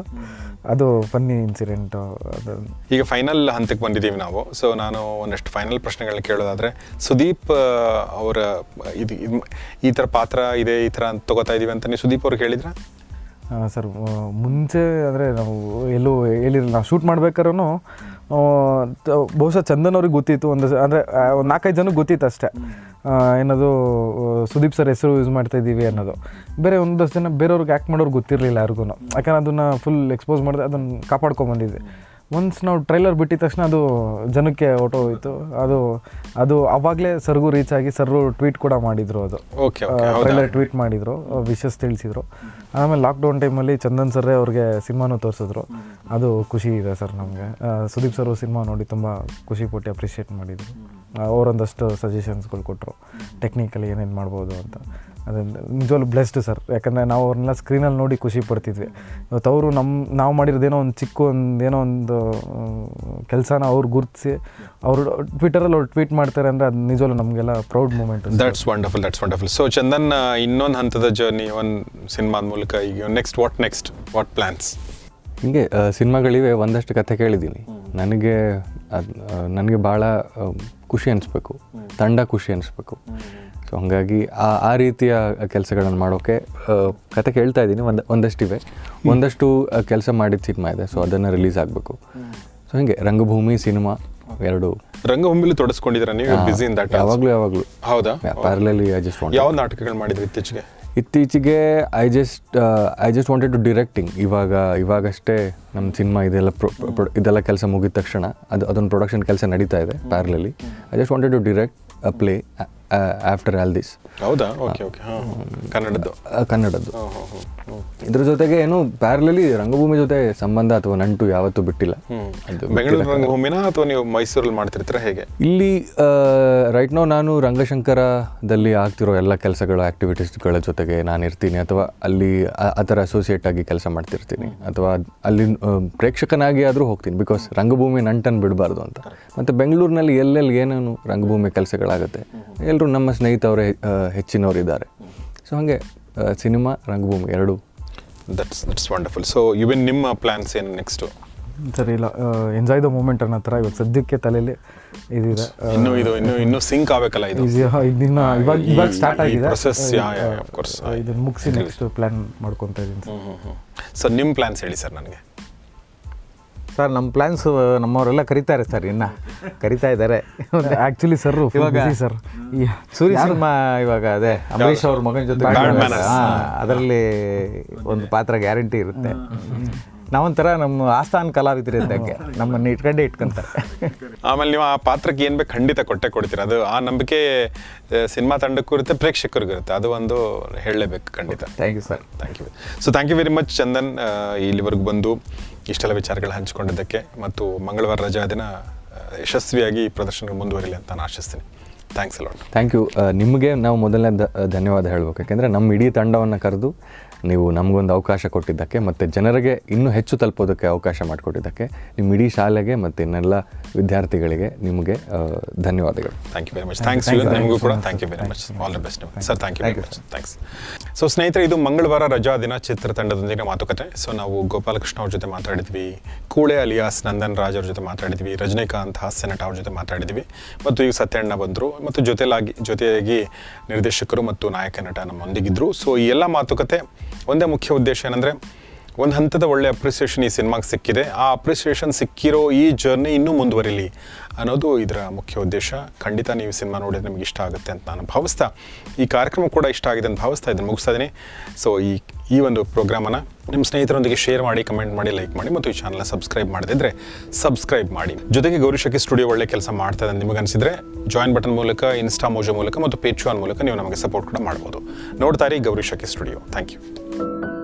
ಅದು ಫನ್ನಿ ಇನ್ಸಿಡೆಂಟು. ಅದು ಈಗ ಫೈನಲ್ ಹಂತಕ್ಕೆ ಬಂದಿದ್ದೀವಿ ನಾವು. ಸೊ ನಾನು ಒಂದಷ್ಟು ಫೈನಲ್ ಪ್ರಶ್ನೆಗಳನ್ನ ಕೇಳೋದಾದರೆ, ಸುದೀಪ್ ಅವರ ಇದು ಈ ಥರ ಪಾತ್ರ ಇದೆ ಈ ಥರ ಅಂತ ತೊಗೋತಾ ಇದ್ದೀವಿ ಅಂತ ನೀವು ಸುದೀಪ್ ಅವ್ರಿಗೆ ಹೇಳಿದ್ರಾ? ಸರ್ ಮುಂಚೆ ಅಂದರೆ ನಾವು ಎಲ್ಲೂ ಹೇಳಿರಲಿಲ್ಲ. ನಾವು ಶೂಟ್ ಮಾಡ್ಬೇಕಾದ್ರೂ ಬಹುಶಃ ಚಂದನ್ ಅವ್ರಿಗೆ ಗೊತ್ತಿತ್ತು, ಒಂದು ಅಂದರೆ ಒಂದು 4-5 ಜನಕ್ಕೆ ಗೊತ್ತಿತ್ತು ಅಷ್ಟೇ, ಏನದು ಸುದೀಪ್ ಸರ್ ಹೆಸರು ಯೂಸ್ ಮಾಡ್ತಾಯಿದ್ದೀವಿ ಅನ್ನೋದು. ಬೇರೆ ಒಂದಷ್ಟು ಜನ ಬೇರೆಯವ್ರಿಗೆ ಆ್ಯಕ್ಟ್ ಮಾಡೋರು ಗೊತ್ತಿರಲಿಲ್ಲ ಯಾರಿಗೂ, ಯಾಕಂದ್ರೆ ಅದನ್ನು ಫುಲ್ ಎಕ್ಸ್ಪೋಸ್ ಮಾಡಿದೆ, ಅದನ್ನು ಕಾಪಾಡ್ಕೊಂಬಂದಿದ್ದೆ. ಒನ್ಸ್ ನಾವು ಟ್ರೈಲರ್ ಬಿಟ್ಟಿದ ತಕ್ಷಣ ಅದು ಜನಕ್ಕೆ ಹೊಟ್ಟೋಗಿತ್ತು. ಅದು ಅದು ಆವಾಗಲೇ ಸರ್ಗೂ ರೀಚ್ ಆಗಿ ಸರ್ರು ಟ್ವೀಟ್ ಕೂಡ ಮಾಡಿದರು, ಅದು ಟ್ರೈಲರ್ ಟ್ವೀಟ್ ಮಾಡಿದರು, ವಿಶಸ್ ತಿಳಿಸಿದರು. ಆಮೇಲೆ ಲಾಕ್ಡೌನ್ ಟೈಮಲ್ಲಿ ಚಂದನ್ ಸರ್ರೇ ಅವ್ರಿಗೆ ಸಿನಿಮಾನೂ ತೋರಿಸಿದ್ರು. ಅದು ಖುಷಿ ಇದೆ ಸರ್ ನಮಗೆ. ಸುದೀಪ್ ಸರ್ ಸಿನಿಮಾ ನೋಡಿ ತುಂಬ ಖುಷಿಪಟ್ಟು ಅಪ್ರಿಷಿಯೇಟ್ ಮಾಡಿದರು. ಅವರೊಂದಷ್ಟು ಸಜೆಷನ್ಸ್ಗಳು ಕೊಟ್ಟರು ಟೆಕ್ನಿಕಲಿ ಏನೇನು ಮಾಡ್ಬೋದು ಅಂತ. ಅದನ್ನು ನಿಜವಾಗ್ಲೂ ಬ್ಲೆಸ್ಡ್ ಸರ್, ಯಾಕಂದರೆ ನಾವು ಅವ್ರನ್ನೆಲ್ಲ ಸ್ಕ್ರೀನಲ್ಲಿ ನೋಡಿ ಖುಷಿ ಪಡ್ತಿದ್ವಿ. ಇವತ್ತು ಅವರು ನಾವು ಮಾಡಿರೋದೇನೋ ಒಂದು ಚಿಕ್ಕ ಏನೋ ಒಂದು ಕೆಲಸನ ಅವ್ರು ಗುರುತಿಸಿ ಅವರು ಟ್ವಿಟರಲ್ಲಿ ಅವ್ರು ಟ್ವೀಟ್ ಮಾಡ್ತಾರೆ ಅಂದರೆ ಅದು ನಿಜವಾಗ್ಲೂ ನಮಗೆಲ್ಲ proud moment. That's wonderful, that's wonderful. So Chandan ಇನ್ನೊಂದು ಹಂತದ ಜರ್ನಿ ಒಂದು ಸಿನಿಮಾದ ಮೂಲಕ, ಈಗ ನೆಕ್ಸ್ಟ್ ವಾಟ್ ಪ್ಲ್ಯಾನ್ಸ್? ಹೀಗೆ ಸಿನಿಮಾಗಳಿವೆ, ಒಂದಷ್ಟು ಕಥೆ ಕೇಳಿದ್ದೀನಿ. ನನಗೆ ಭಾಳ ಖುಷಿ ಅನಿಸ್ಬೇಕು, ತಂಡ ಖುಷಿ ಅನಿಸ್ಬೇಕು. ಸೊ ಹಾಗಾಗಿ ಆ ರೀತಿಯ ಕೆಲಸಗಳನ್ನು ಮಾಡೋಕ್ಕೆ ಕತೆ ಕೇಳ್ತಾ ಇದ್ದೀನಿ. ಒಂದಷ್ಟಿವೆ, ಒಂದಷ್ಟು ಕೆಲಸ ಮಾಡಿದ ಸಿನಿಮಾ ಇದೆ, ಸೊ ಅದನ್ನು ರಿಲೀಸ್ ಆಗಬೇಕು. ಸೊ ಹೀಗೆ ರಂಗಭೂಮಿ ಸಿನಿಮಾ ಎರಡು ರಂಗಭೂಮಿಲಿ ತೊಡಸ್ಕೊಂಡಿದ್ದೀರಾ ನೀವು? Busy in that? ಯಾವಾಗಲೂ. ಹೌದಾ? ಪ್ಯಾರಲಲಿ ಐ ಜಸ್ಟ್ ವಾಂಟ್. ಯಾವ ನಾಟಕಗಳು ಮಾಡಿದ್ರಿ ಇತ್ತೀಚೆಗೆ? ಇತ್ತೀಚೆಗೆ I just wanted to directing. ಇವಾಗಷ್ಟೇ ನಮ್ಮ ಸಿನಿಮಾ ಇದೆಲ್ಲ ಕೆಲಸ ಮುಗಿದ ತಕ್ಷಣ ಅದೊಂದು ಪ್ರೊಡಕ್ಷನ್ ಕೆಲಸ ನಡೀತಾ ಇದೆ ಪ್ಯಾರಲಲ್ಲಿ. I just wanted to direct a play after all this. ಹೌದಾ? Okay okay. ಕನ್ನಡದ್ದು. ಇದ್ರ ಜೊತೆಗೆ ಏನು ಪ್ಯಾರಲಲ್ಲಿ ರಂಗಭೂಮಿ ಜೊತೆ ಸಂಬಂಧ ಅಥವಾ ನಂಟು ಯಾವತ್ತೂ ಬಿಟ್ಟಿಲ್ಲ. ಬೆಂಗಳೂರು ರಂಗಭೂಮಿನ ಅಥವಾ ನೀವು ಮೈಸೂರಲ್ಲಿ ಮಾಡ್ತಿರ್ತೀರಾ ಹೇಗೆ? ಇಲ್ಲಿ ರೈಟ್ ನೋ ನಾನು ರಂಗಶಂಕರದಲ್ಲಿ ಆಗ್ತಿರೋ ಎಲ್ಲ ಕೆಲಸಗಳು ಆ್ಯಕ್ಟಿವಿಟೀಸ್ಗಳ ಜೊತೆಗೆ ನಾನು ಇರ್ತೀನಿ, ಅಥವಾ ಅಲ್ಲಿ ಆ ಥರ ಅಸೋಸಿಯೇಟ್ ಆಗಿ ಕೆಲಸ ಮಾಡ್ತಿರ್ತೀನಿ, ಅಥವಾ ಅಲ್ಲಿ ಪ್ರೇಕ್ಷಕನಾಗಿ ಆದರೂ ಹೋಗ್ತೀನಿ, ಬಿಕಾಸ್ ರಂಗಭೂಮಿ ನಂಟನ್ನು ಬಿಡಬಾರ್ದು ಅಂತ. ಮತ್ತು ಬೆಂಗಳೂರಿನಲ್ಲಿ ಎಲ್ಲೆಲ್ಲಿ ಏನೇನು ರಂಗಭೂಮಿ ಕೆಲಸಗಳಾಗುತ್ತೆ, ಎಲ್ಲರೂ ನಮ್ಮ ಸ್ನೇಹಿತರೇ ಹೆಚ್ಚಿನವರು ಇದ್ದಾರೆ. ಸೊ ಹಾಗೆ ಸಿನಿಮಾ ರಂಗಭೂಮಿ ಎರಡು. That's wonderful. ಸೊ ಯುವಿನ್, ನಿಮ್ಮ ಪ್ಲ್ಯಾನ್ಸ್ ಏನು ನೆಕ್ಸ್ಟು? ಸರಿ, ಇಲ್ಲ ಎಂಜಾಯ್ ದ ಮೂಮೆಂಟ್ ಅನ್ನೋ ಥರ ಇವತ್ತು ಸದ್ಯಕ್ಕೆ ತಲೆಯಲ್ಲಿ ಇದಿದೆ. ಇನ್ನೂ ಸಿಂಕ್ ಆಗಬೇಕಲ್ಲ, ಇದು ಇವಾಗ ಸ್ಟಾರ್ಟ್ ಆಗಿದೆ ಪ್ರೊಸೆಸ್. ಇದನ್ನು ಮುಗಿಸಿ ನೆಕ್ಸ್ಟ್ ಪ್ಲ್ಯಾನ್ ಮಾಡ್ಕೊತಾ ಇದ್ದೀನಿ ಸರ್. ಸರ್ ನಿಮ್ಮ ಪ್ಲ್ಯಾನ್ಸ್ ಹೇಳಿ ಸರ್ ನನಗೆ. ಸರ್ ನಮ್ಮ ಪ್ಲ್ಯಾನ್ಸು ನಮ್ಮವರೆಲ್ಲ ಕರೀತಾರೆ ಸರ್, ಇನ್ನೂ ಕರೀತಾ ಇದ್ದಾರೆ. ಆ್ಯಕ್ಚುಲಿ ಸರ್ ಇವಾಗ ಸರ್ ಸೂರಿ ಸಿನಿಮಾ ಇವಾಗ ಅದೇ ಅಮರೀಶ್ ಅವ್ರ ಮಗನ ಜೊತೆ ಅದರಲ್ಲಿ ಒಂದು ಪಾತ್ರ ಗ್ಯಾರಂಟಿ ಇರುತ್ತೆ. ನಾವೊಂಥರ ನಮ್ಮ ಆಸ್ಥಾನ ಕಲಾವಿದರು ಇದ್ದಂಗೆ ನಮ್ಮನ್ನು ಇಟ್ಕೊಂತಾರೆ. ಆಮೇಲೆ ನೀವು ಆ ಪಾತ್ರಕ್ಕೆ ಏನು ಬೇಕು ಖಂಡಿತ ಕೊಟ್ಟೆ ಕೊಡ್ತೀರ, ಅದು ಆ ನಂಬಿಕೆ ಸಿನಿಮಾ ತಂಡಕ್ಕೂ ಇರುತ್ತೆ, ಪ್ರೇಕ್ಷಕರಿಗೂ ಇರುತ್ತೆ. ಅದು ಒಂದು ಹೇಳಲೇಬೇಕು ಖಂಡಿತ. Thank you sir. Thank you. So thank you very much Chandan, ಇಲ್ಲಿವರೆಗೂ ಬಂದು ಇಷ್ಟೆಲ್ಲ ವಿಚಾರಗಳು ಹಂಚಿಕೊಂಡಿದ್ದಕ್ಕೆ, ಮತ್ತು ಮಂಗಳವಾರ ರಜಾ ದಿನ ಯಶಸ್ವಿಯಾಗಿ ಪ್ರದರ್ಶನ ಮುಂದುವರಿಲಿ ಅಂತ ನಾನು ಆಶಿಸ್ತೀನಿ. Thanks a lot. Thank you. ನಿಮಗೆ ನಾವು ಮೊದಲನೇ ಧನ್ಯವಾದ ಹೇಳಬೇಕು, ಯಾಕೆಂದರೆ ನಮ್ಮ ಇಡೀ ತಂಡವನ್ನು ಕರೆದು ನೀವು ನಮಗೊಂದು ಅವಕಾಶ ಕೊಟ್ಟಿದ್ದಕ್ಕೆ, ಮತ್ತು ಜನರಿಗೆ ಇನ್ನೂ ಹೆಚ್ಚು ತಲುಪೋದಕ್ಕೆ ಅವಕಾಶ ಮಾಡಿಕೊಟ್ಟಿದ್ದಕ್ಕೆ, ನಿಮ್ಮ ಇಡೀ ಶಾಲೆಗೆ ಮತ್ತು ಇನ್ನೆಲ್ಲ ವಿದ್ಯಾರ್ಥಿಗಳಿಗೆ ನಿಮಗೆ ಧನ್ಯವಾದಗಳು. Thank you very much. Thanks ನಿಮಗೂ ಕೂಡ. Thank you very much. All the best sir. Thank you very much. Thanks. So ಸ್ನೇಹಿತರೆ, ಇದು ಮಂಗಳವಾರ ರಜಾ ದಿನ ಚಿತ್ರತಂಡದೊಂದಿಗೆ ಮಾತುಕತೆ. ಸೊ ನಾವು ಗೋಪಾಲಕೃಷ್ಣ ಅವ್ರ ಜೊತೆ ಮಾತಾಡಿದ್ವಿ, ಕೂಳೆ ಅಲಿಯಾಸ್ ನಂದನ್ ರಾಜ್ ಅವ್ರ ಜೊತೆ ಮಾತಾಡಿದ್ವಿ, ರಜನಿಕಾಂತ್ ಹಾಸ್ಯ ನಟ ಅವ್ರ ಜೊತೆ ಮಾತಾಡಿದ್ವಿ, ಮತ್ತು ಈಗ ಸತ್ಯಣ್ಣ ಬಂದರು, ಮತ್ತು ಜೊತೆಯಾಗಿ ನಿರ್ದೇಶಕರು ಮತ್ತು ನಾಯಕ ನಟ ನಮ್ಮೊಂದಿಗಿದ್ದರು. ಸೊ ಈ ಎಲ್ಲ ಮಾತುಕತೆ ಒಂದೇ ಮುಖ್ಯ ಉದ್ದೇಶ ಏನಂದರೆ, ಒಂದು ಹಂತದ ಒಳ್ಳೆಯ ಅಪ್ರಿಸಿಯೇಷನ್ ಈ ಸಿನಿಮಾಗೆ ಸಿಕ್ಕಿದೆ. ಆ ಅಪ್ರಿಸಿಯೇಷನ್ ಸಿಕ್ಕಿರೋ ಈ ಜರ್ನಿ ಇನ್ನೂ ಮುಂದುವರಿಲಿ ಅನ್ನೋದು ಇದರ ಮುಖ್ಯ ಉದ್ದೇಶ. ಖಂಡಿತ ನೀವು ಸಿನಿಮಾ ನೋಡಿದ್ರೆ ನಿಮ್ಗೆ ಇಷ್ಟ ಆಗುತ್ತೆ ಅಂತ ನಾನು ಭಾವಿಸ್ತಾ, ಈ ಕಾರ್ಯಕ್ರಮ ಕೂಡ ಇಷ್ಟ ಆಗಿದೆ ಅಂತ ಭಾವಿಸ್ತಾ ಇದನ್ನು ಮುಗಿಸ್ತಾ ಇದ್ದೀನಿ. ಸೊ ಈ ಒಂದು ಪ್ರೋಗ್ರಾಮನ್ನು ನಿಮ್ಮ ಸ್ನೇಹಿತರೊಂದಿಗೆ ಶೇರ್ ಮಾಡಿ, ಕಮೆಂಟ್ ಮಾಡಿ, ಲೈಕ್ ಮಾಡಿ, ಮತ್ತು ಈ ಚಾನಲ್ನ ಸಬ್ಸ್ಕ್ರೈಬ್ ಮಾಡದಿದ್ದರೆ ಸಬ್ಸ್ಕ್ರೈಬ್ ಮಾಡಿ. ಜೊತೆಗೆ ಗೌರಿ ಶಕಿ ಸ್ಟುಡಿಯೋ ಒಳ್ಳೆ ಕೆಲಸ ಮಾಡ್ತಾ ಇದೆ ನಿಮಗನಿಸಿದರೆ ಜಾಯಿನ್ ಬಟನ್ ಮೂಲಕ, ಇನ್ಸ್ಟಾ ಮೋಜೋ ಮೂಲಕ ಮತ್ತು ಪೇಟ್ರಿಯಾನ್ ಮೂಲಕ ನೀವು ನಮಗೆ ಸಪೋರ್ಟ್ ಕೂಡ ಮಾಡ್ಬೋದು. ನೋಡ್ತಾ ಇರಿ ಗೌರಿ ಶಕಿ ಸ್ಟುಡಿಯೋ. Thank you.